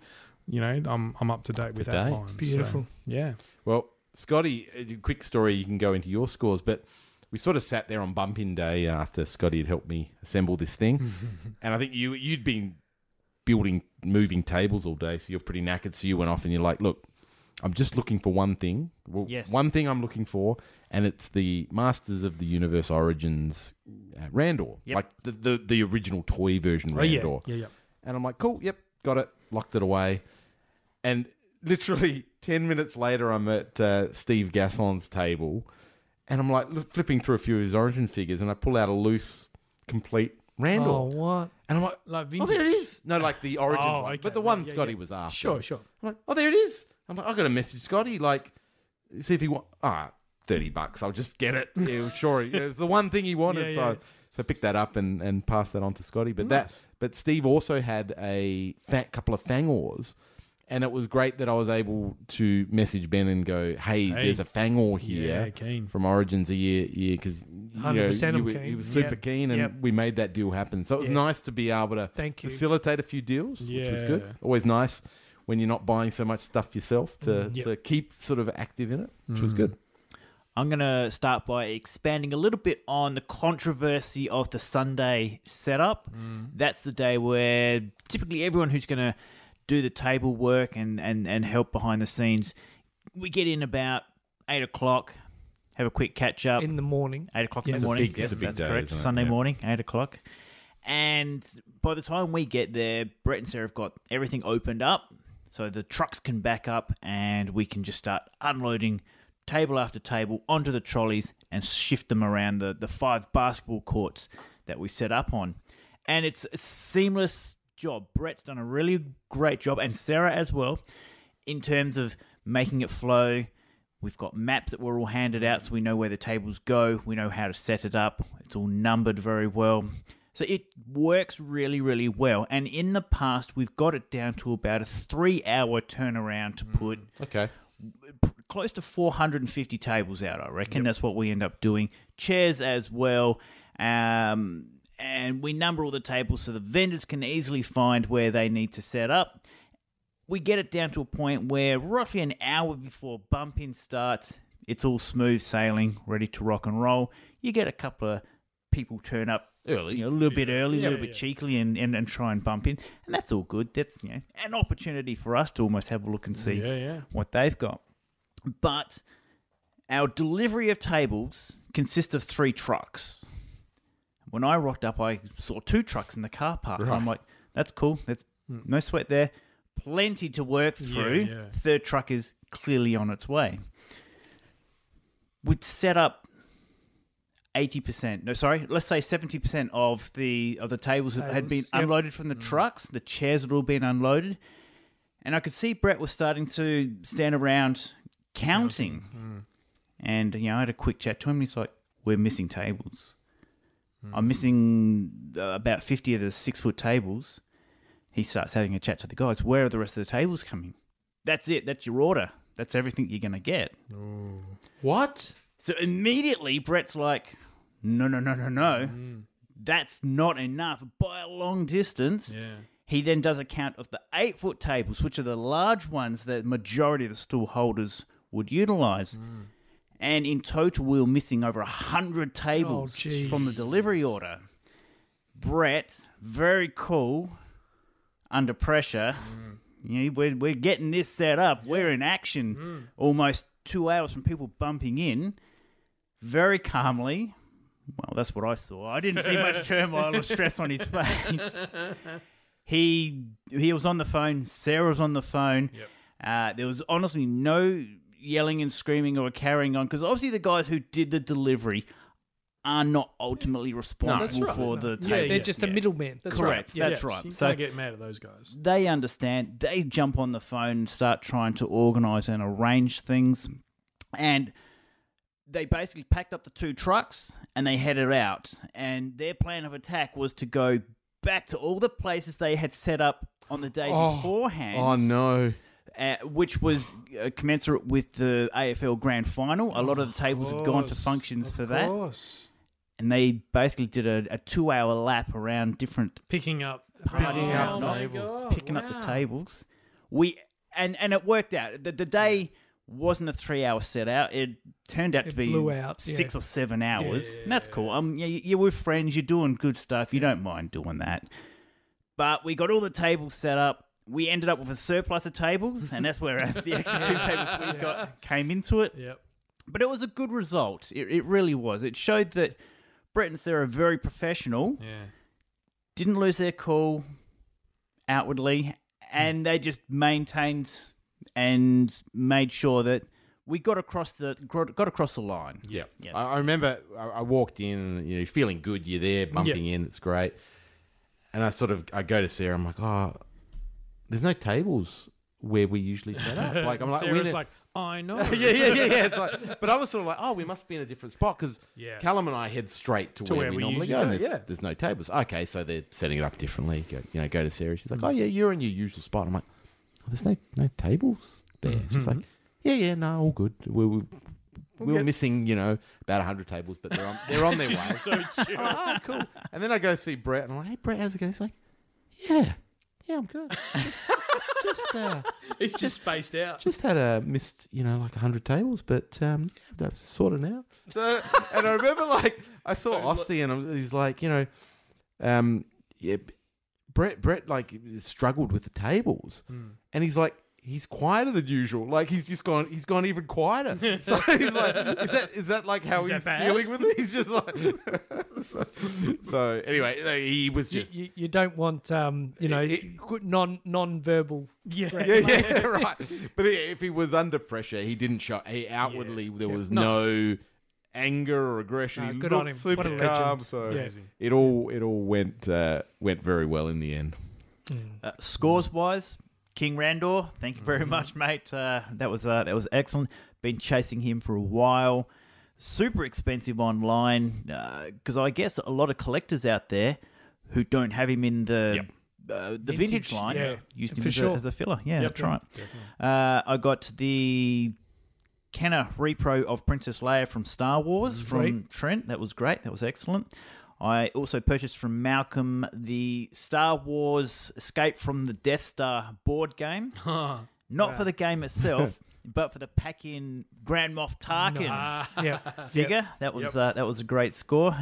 you know, I'm up to date with that line. Beautiful. So, yeah. Well, Scotty, a quick story, you can go into your scores, but we sort of sat there on bump-in day after Scotty had helped me assemble this thing, and I think you'd been building, moving tables all day, so you're pretty knackered, so you went off and you're like, look, I'm just looking for one thing. Well, one thing I'm looking for, and it's the Masters of the Universe Origins Randor, like the original toy version Randor. And I'm like, cool, got it, locked it away. And literally 10 minutes later, I'm at Steve Gaslon's table, and I'm like flipping through a few of his Origin figures, and I pull out a loose, complete Randor. Oh, what? And I'm like oh, there it is. No, like the Origins one, but the one Scotty was after. Sure. I'm like, oh, there it is. I'm like, I got a message, Scotty. Like, see if he wants. $30. I'll just get it. Yeah, sure. It was the one thing he wanted. So I picked that up and passed that on to Scotty. But but Steve also had a couple of Fangors, and it was great that I was able to message Ben and go, "Hey, there's a Fangor here from Origins a year because he was super keen, and we made that deal happen. So it was nice to be able to facilitate a few deals, which was good. Always nice." When you're not buying so much stuff yourself to keep sort of active in it, which was good. I'm going to start by expanding a little bit on the controversy of the Sunday setup. That's the day where typically everyone who's going to do the table work and help behind the scenes, we get in about 8 o'clock, have a quick catch-up. In the morning. 8 o'clock in the morning. It's a big day, correct. Sunday morning, 8 o'clock. And by the time we get there, Brett and Sarah have got everything opened up. So the trucks can back up and we can just start unloading table after table onto the trolleys and shift them around the 5 basketball courts that we set up on. And it's a seamless job. Brett's done a really great job, and Sarah as well, in terms of making it flow. We've got maps that were all handed out so we know where the tables go. We know how to set it up. It's all numbered very well. So it works really, really well. And in the past, we've got it down to about a 3-hour turnaround to put close to 450 tables out, I reckon. That's what we end up doing. Chairs as well. And we number all the tables so the vendors can easily find where they need to set up. We get it down to a point where roughly an hour before bump-in starts, it's all smooth sailing, ready to rock and roll. You get a couple of people turn up early, a little bit early, a little bit cheekily, and try and bump in, and that's all good. That's an opportunity for us to almost have a look and see what they've got. But our delivery of tables consists of 3 trucks. When I rocked up, I saw 2 trucks in the car park. Right. I'm like, that's cool. That's no sweat there. Plenty to work through. Third truck is clearly on its way. We'd set up 80%. No, sorry. Let's say 70% of the tables that had been unloaded from the trucks. The chairs had all been unloaded, and I could see Brett was starting to stand around counting. And I had a quick chat to him. He's like, "We're missing tables. I'm missing about 50 of the 6-foot tables." He starts having a chat to the guys. "Where are the rest of the tables coming? That's it. That's your order. That's everything you're going to get." Ooh. What? So immediately, Brett's like, no. That's not enough by a long distance. Yeah. He then does a count of the 8-foot tables, which are the large ones that the majority of the stool holders would utilize. And in total, we were missing over 100 tables from the delivery order. Brett, very cool, under pressure, You know, we're getting this set up. Yeah. We're in action almost 2 hours from people bumping in very calmly. Well, that's what I saw. I didn't see much turmoil or stress on his face. He was on the phone. Sarah was on the phone. Yep. There was honestly no yelling and screaming or carrying on, because obviously the guys who did the delivery are not ultimately responsible for the table. Yeah, they're just a middleman. That's correct. Right. Yeah, that's right. You can't get mad at those guys. They understand. They jump on the phone and start trying to organise and arrange things. And they basically packed up the two trucks and they headed out. And their plan of attack was to go back to all the places they had set up on the day beforehand. Oh, no. Which was commensurate with the AFL Grand Final. A lot of the tables had gone to functions for that. Of course. And they basically did a 2 hour lap around different... Picking up the tables. Picking up the tables. And it worked out. The day wasn't a 3 hour set out. It turned out to be six or 7 hours. Yeah, yeah, and that's cool. You're with friends. You're doing good stuff. You don't mind doing that. But we got all the tables set up. We ended up with a surplus of tables, and that's where the extra two tables we got came into it. Yep. But it was a good result. It really was. It showed that Brett and Sarah are very professional, didn't lose their cool outwardly, and they just maintained and made sure that we got across the line. Yeah. Yep. I remember I walked in, you know, feeling good. You're there, bumping in. It's great. And I go to Sarah. I'm like, there's no tables where we usually set up. Like, I'm like, Sarah's like, I know. yeah. It's like, but I was sort of like, we must be in a different spot, because Callum and I head straight to where we normally go. And there's no tables. Okay, so they're setting it up differently. Go to Sarah. She's like, you're in your usual spot. I'm like, there's no tables there. Mm-hmm. She's like, no, all good. We were missing, about 100 tables, but they're on their way. So chill. Oh, cool. And then I go see Brett, and I'm like, hey, Brett, how's it going? He's like, Yeah, I'm good. It's just spaced out. Just had missed, 100 tables, but that's sorted out. So, and I remember, I saw Ostie, and he's like, Brett, struggled with the tables, and he's like, he's quieter than usual. Like, he's just gone. He's gone even quieter. So he's like, is that like how he's dealing with it? He's just like. so anyway, he was just. You don't want non-verbal. Yeah, right. But if he was under pressure, he didn't show. He outwardly there was no anger or aggression. He looked super calm. So it all went very well in the end. Scores wise. King Randor, thank you very much, mate. That was excellent. Been chasing him for a while. Super expensive online, because I guess a lot of collectors out there who don't have him in the the vintage line used him as a filler. Yeah, that's right. I got the Kenner repro of Princess Leia from Star Wars from Trent. That was great. That was excellent. I also purchased from Malcolm the Star Wars Escape from the Death Star board game. Not for the game itself, but for the pack-in Grand Moff Tarkin's figure. Yep. That was a great score.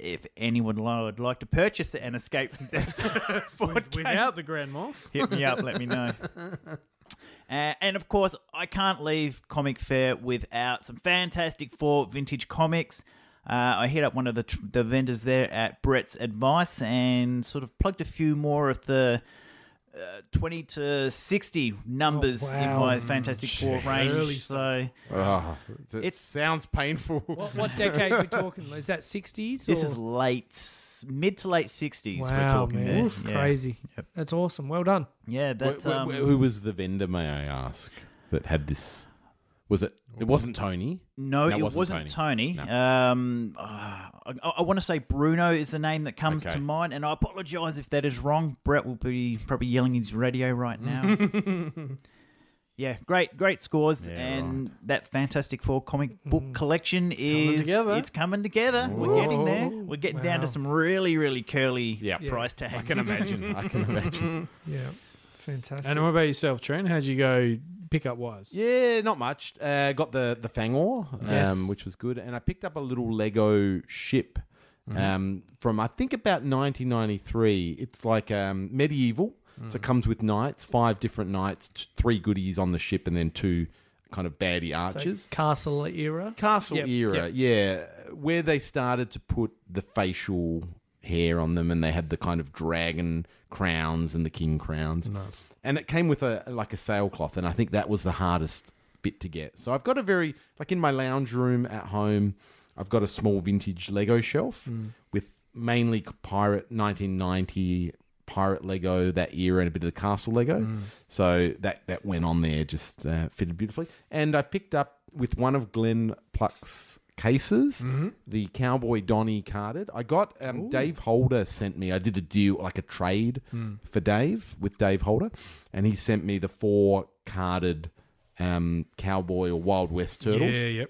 If anyone would like to purchase an Escape from the Death Star board game. Without the Grand Moff. Hit me up, let me know. And, of course, I can't leave Comic Fair without some Fantastic Four vintage comics. I hit up one of the vendors there at Brett's advice and sort of plugged a few more of the 20 to 60 numbers in my Fantastic Four range. So it sounds painful. What decade are we talking? Is that 60s? This is mid to late 60s. We're talking there. Oof, crazy. Yep. That's awesome. Well done. Yeah. That's, who was the vendor, may I ask, that had this? Was it? It wasn't Tony. No, it wasn't Tony. No. I want to say Bruno is the name that comes to mind, and I apologise if that is wrong. Brett will be probably yelling his radio right now. Yeah, great scores, and that Fantastic Four comic book collection it's coming together. Ooh. We're getting there. We're getting down to some really, really curly price tags. I can imagine. Yeah, fantastic. And what about yourself, Trent? How'd you go? Pickup wise, not much. Got the Fangor, which was good, and I picked up a little Lego ship from I think about 1993. It's like medieval, So it comes with knights, 5 different knights, 3 goodies on the ship, and then 2 kind of baddie archers. So castle era? Castle era, yeah. Where they started to put the facial hair on them, and they had the kind of dragon crowns and the king crowns. Nice. And it came with a like a sailcloth, and I think that was the hardest bit to get. So I've got a very, like in my lounge room at home, I've got a small vintage Lego shelf with mainly pirate 1990 pirate Lego, that era, and a bit of the castle Lego. So that went on there, just fitted beautifully. And I picked up with one of Glenn Pluck's cases, the Cowboy Donnie carded. I got Dave Holder sent me, I did a deal, like a trade for Dave, with Dave Holder, and he sent me the 4 carded Cowboy or Wild West turtles.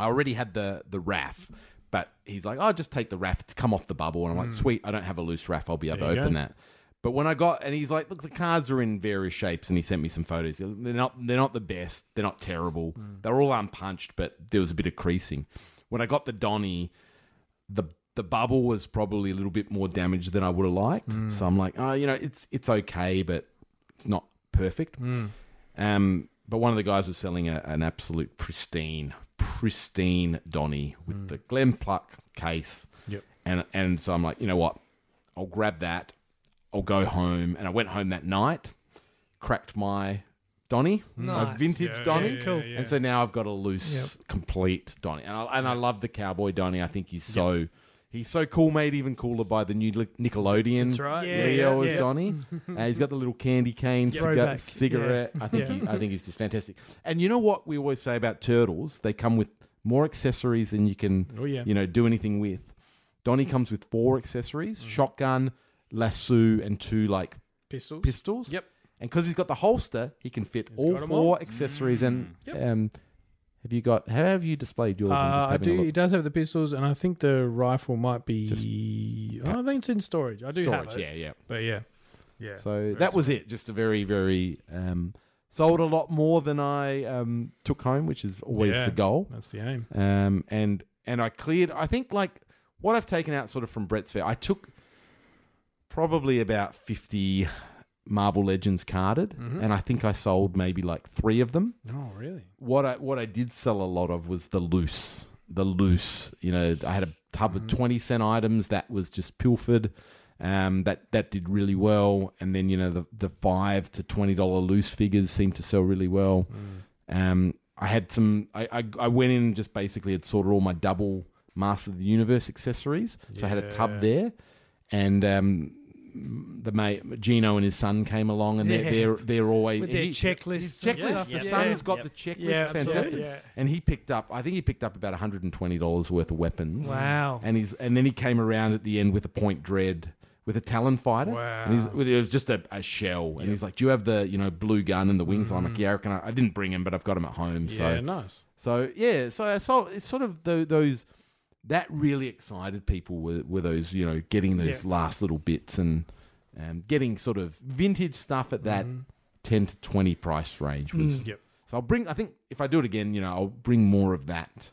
I already had the Raff, but he's like, "Oh, just take the Raff, it's come off the bubble." And I'm like, "Sweet, I don't have a loose Raff, I'll be able to open that." But when I got, and he's like, "Look, the cards are in various shapes," and he sent me some photos. They're not the best. They're not terrible. They're all unpunched, but there was a bit of creasing. When I got the Donnie, the bubble was probably a little bit more damaged than I would have liked. So I'm like, "Oh, you know, it's okay, but it's not perfect." But one of the guys was selling an absolute pristine Donnie with the Glen Pluck case. And so I'm like, you know what? I'll grab that. I'll go home. And I went home that night, cracked my Donnie, my vintage Donnie. And so now I've got a loose, complete Donnie. And I love the Cowboy Donnie. I think he's so cool, made even cooler by the new Nickelodeon. That's right. Leo as Donnie. He's got the little candy cane, cigarette. Yeah. I think he's just fantastic. And you know what we always say about turtles? They come with more accessories than you can do anything with. Donnie comes with 4 accessories, shotgun, lasso, and 2 like pistols. Yep. And because he's got the holster, he can fit all 4 accessories. And have you displayed yours? I do. He does have the pistols, and I think the rifle might be. I think it's in storage. I do have it. Yeah. But yeah. So that was it. Just a very, very sold a lot more than I took home, which is always the goal. That's the aim. And I cleared. I think like what I've taken out sort of from Brett's Fair, I took probably about 50 Marvel Legends carded, and I think I sold maybe like 3 of them. Oh, really? What I did sell a lot of was the loose. You know, I had a tub of 20-cent items that was just pilfered. That did really well, and then you know the $5 to $20 loose figures seemed to sell really well. I had some. I went in and just basically had sorted all my double Master of the Universe accessories, so I had a tub there, and. The mate Gino and his son came along, and they're always with their checklist. His checklist. The son's got the checklist. Yeah, fantastic. Yeah. And he picked up about $120 worth of weapons. Wow. And then he came around at the end with a Point Dread, with a Talon fighter. Wow. And it was just a shell. And he's like, "Do you have the blue gun and the wings?" And I'm like, "Yeah, I reckon I didn't bring him, but I've got him at home." So yeah, nice. So yeah, so I saw it's sort of those. That really excited people were those, getting those last little bits and getting sort of vintage stuff at that 10 to 20 price range. So I think if I do it again, I'll bring more of that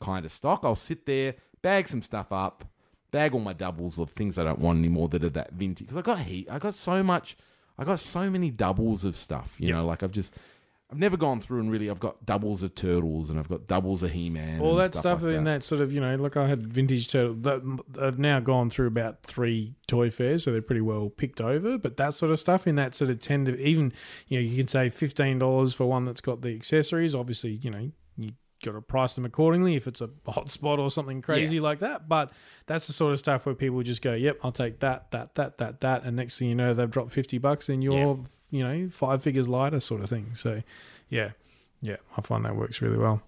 kind of stock. I'll sit there, bag some stuff up, bag all my doubles or things I don't want anymore that are that vintage. Because I got so many doubles of stuff, like I've never gone through and really. I've got doubles of Turtles and I've got doubles of He-Man. All that stuff in that sort of, I had vintage Turtles. I've now gone through about 3 toy fairs, so they're pretty well picked over. But that sort of stuff in that sort of 10 to even, you can say $15 for one that's got the accessories. Obviously, you got to price them accordingly if it's a hot spot or something crazy like that. But that's the sort of stuff where people just go, "Yep, I'll take that," and next thing you know, they've dropped $50 and you're. Five figures lighter sort of thing. So, yeah, I find that works really well.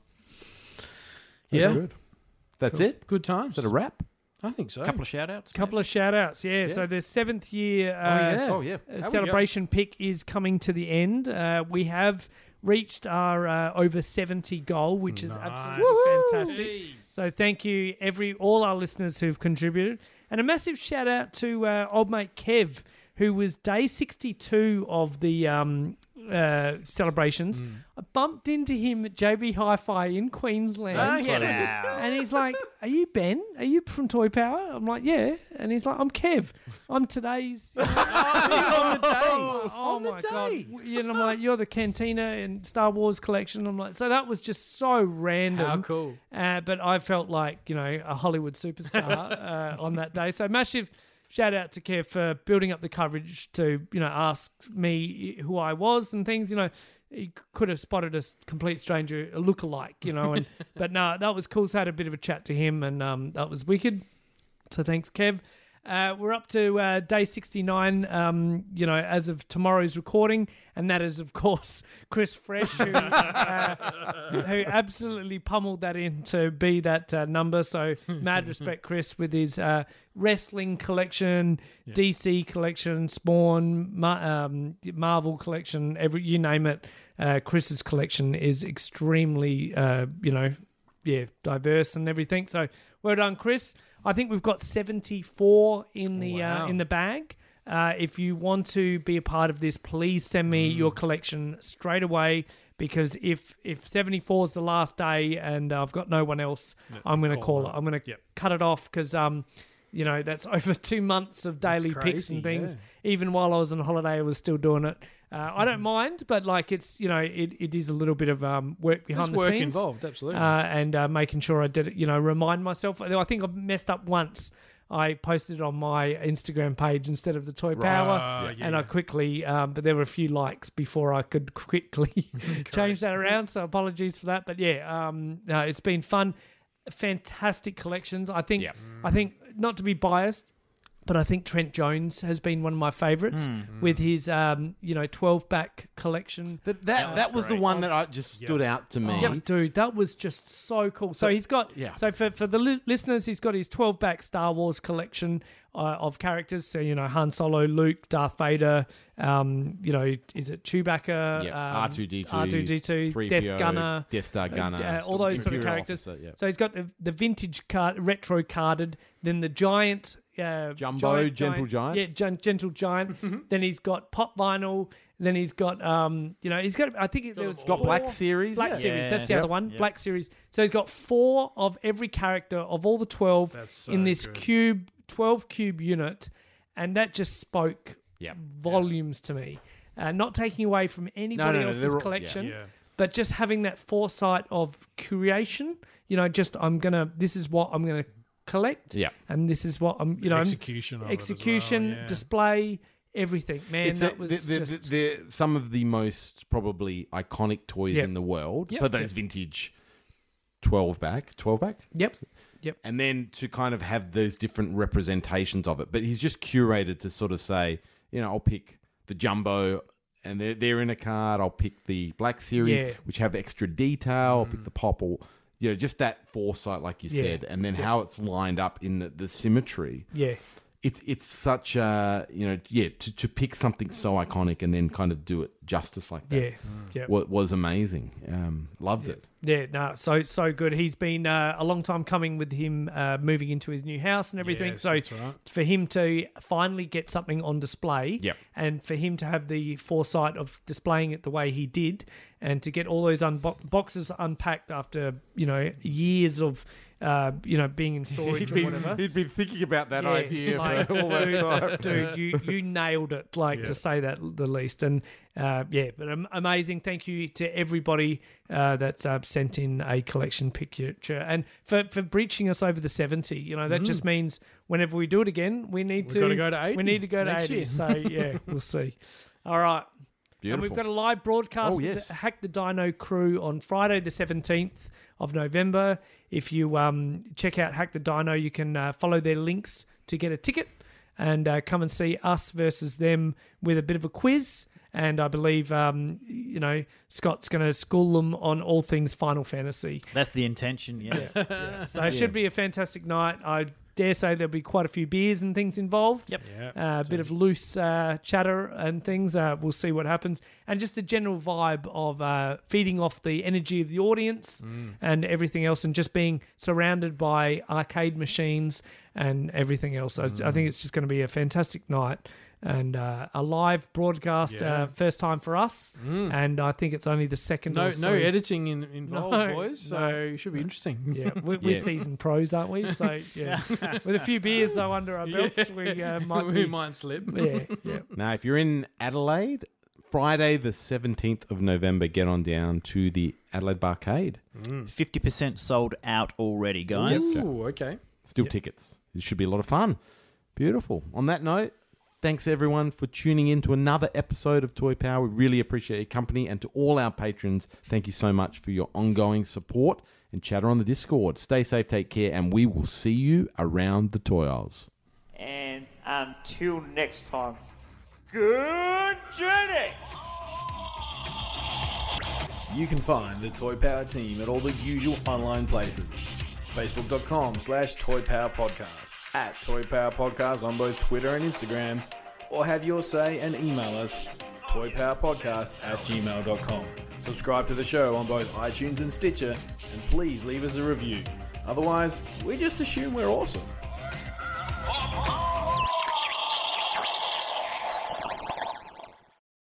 Yeah. That's cool. It. Good times. Is that a wrap? I think so. A couple of shout-outs, yeah. So the 7th year celebration pick is coming to the end. We have reached our over 70 goal, which is absolutely fantastic. Hey. So thank you, all our listeners who've contributed. And a massive shout-out to old mate Kev, who was day 62 of the celebrations. I bumped into him at JB Hi-Fi in Queensland. And he's like, "Are you Ben? Are you from Toy Power?" I'm like, "Yeah." And he's like, "I'm Kev. I'm today's on the day." Oh my God. And I'm like, "You're the Cantina and Star Wars collection." I'm like, so that was just so random. How cool. But I felt like, you know, a Hollywood superstar on that day. So massive shout out to Kev for building up the coverage to, you know, ask me who I was and things. You know, he could have spotted a complete stranger, a lookalike, you know. And but no, that was cool. So I had a bit of a chat to him, and that was wicked. So thanks, Kev. We're up to day 69, you know, as of tomorrow's recording, and that is, of course, Chris Fresh, who absolutely pummeled that in to be that number. So mad respect, Chris, with his wrestling collection, DC collection, Spawn, Marvel collection, every you name it. Chris's collection is extremely, you know, diverse and everything. So well done, Chris. I think we've got 74 in the bag. If you want to be a part of this, please send me your collection straight away, because if 74 is the last day and I've got no one else, I'm going to call it. I'm going to cut it off, because you know, that's over 2 months of daily picks and things. Even while I was on holiday, I was still doing it. I don't mind, but like it's, you know, it is a little bit of work behind the scenes. There's work involved, absolutely. And making sure I did it, you know, remind myself. I think I've messed up once. I posted it on my Instagram page instead of the Toy Power, and I quickly, but there were a few likes before I could quickly change that around, so apologies for that. But yeah, no, it's been fun. Fantastic collections. I think not to be biased, but I think Trent Jones has been one of my favourites with his, you know, 12-back collection. That was the one that I just stood out to me. Yep, dude, that was just so cool. So he's got, so for the listeners, he's got his 12-back Star Wars collection of characters. So, you know, Han Solo, Luke, Darth Vader, you know, is it Chewbacca? R2-D2, 3PO, Death Gunner. Death Star Gunner. All those sort of characters. Officer, So he's got the vintage card, retro carded, then the giant... Jumbo, Gentle Giant. Yeah, Gentle Giant. Then he's got Pop Vinyl. Then he's got, you know, he's got, I think there was got Black Series. Black Series, that's the other one. Yep. Black Series. So he's got 4 of every character of all the 12 in this 12-cube unit. And that just spoke volumes to me. Not taking away from anybody else's collection. But just having that foresight of curation, you know, just this is what I'm going to collect, and this is what I'm, you know, execution, well, display, everything. Man, they're some of the most probably iconic toys in the world. So those vintage 12-back. Yep. And then to kind of have those different representations of it, but he's just curated to sort of say, you know, I'll pick the jumbo. And they're in a card. I'll pick the Black Series, which have extra detail. I'll pick the Pop, or, you know, just that foresight, like you said, and then how it's lined up in the symmetry. Yeah. It's such a, you know, to pick something so iconic and then kind of do it justice like that. Yeah. Was amazing. Loved it. Yeah, no, so good. He's been a long time coming with him moving into his new house and everything. Yes, so that's right. For him to finally get something on display and for him to have the foresight of displaying it the way he did, and to get all those boxes unpacked after, you know, years of you know, being in storage or whatever. He'd been thinking about that idea for all that time. Dude, you nailed it, to say that the least. And but amazing. Thank you to everybody that's sent in a collection picture, and for breaching us over the 70. You know, that just means whenever we do it again, we need to go to 80. So we'll see. All right. Beautiful. And we've got a live broadcast with the Hack the Dino crew on Friday the 17th of November. If you check out Hack the Dino, you can follow their links to get a ticket and come and see us versus them with a bit of a quiz. And I believe, you know, Scott's going to school them on all things Final Fantasy. That's the intention, yes. So it should be a fantastic night. I dare say there'll be quite a few beers and things involved. Yep. A bit of loose chatter and things. We'll see what happens. And just the general vibe of feeding off the energy of the audience and everything else, and just being surrounded by arcade machines and everything else. I think it's just going to be a fantastic night and a live broadcast, first time for us. And I think it's only the second. No editing involved, boys. So it should be interesting. Yeah, we're seasoned pros, aren't we? So yeah, with a few beers though under our belts, we might slip. Yeah. Now, if you're in Adelaide, Friday the 17th of November, get on down to the Adelaide Barcade. 50% sold out already, guys. Ooh, okay. Still tickets. It should be a lot of fun. Beautiful. On that note, thanks everyone for tuning in to another episode of Toy Power. We really appreciate your company, and to all our patrons, thank you so much for your ongoing support and chatter on the Discord. Stay safe, take care, and we will see you around the toy aisles. And until next time, good journey! You can find the Toy Power team at all the usual online places. Facebook.com/Toy Power Podcast, at Toy Power Podcast on both Twitter and Instagram, or have your say and email us toypowerpodcast@gmail.com. Subscribe to the show on both iTunes and Stitcher, and please leave us a review. Otherwise, we just assume we're awesome.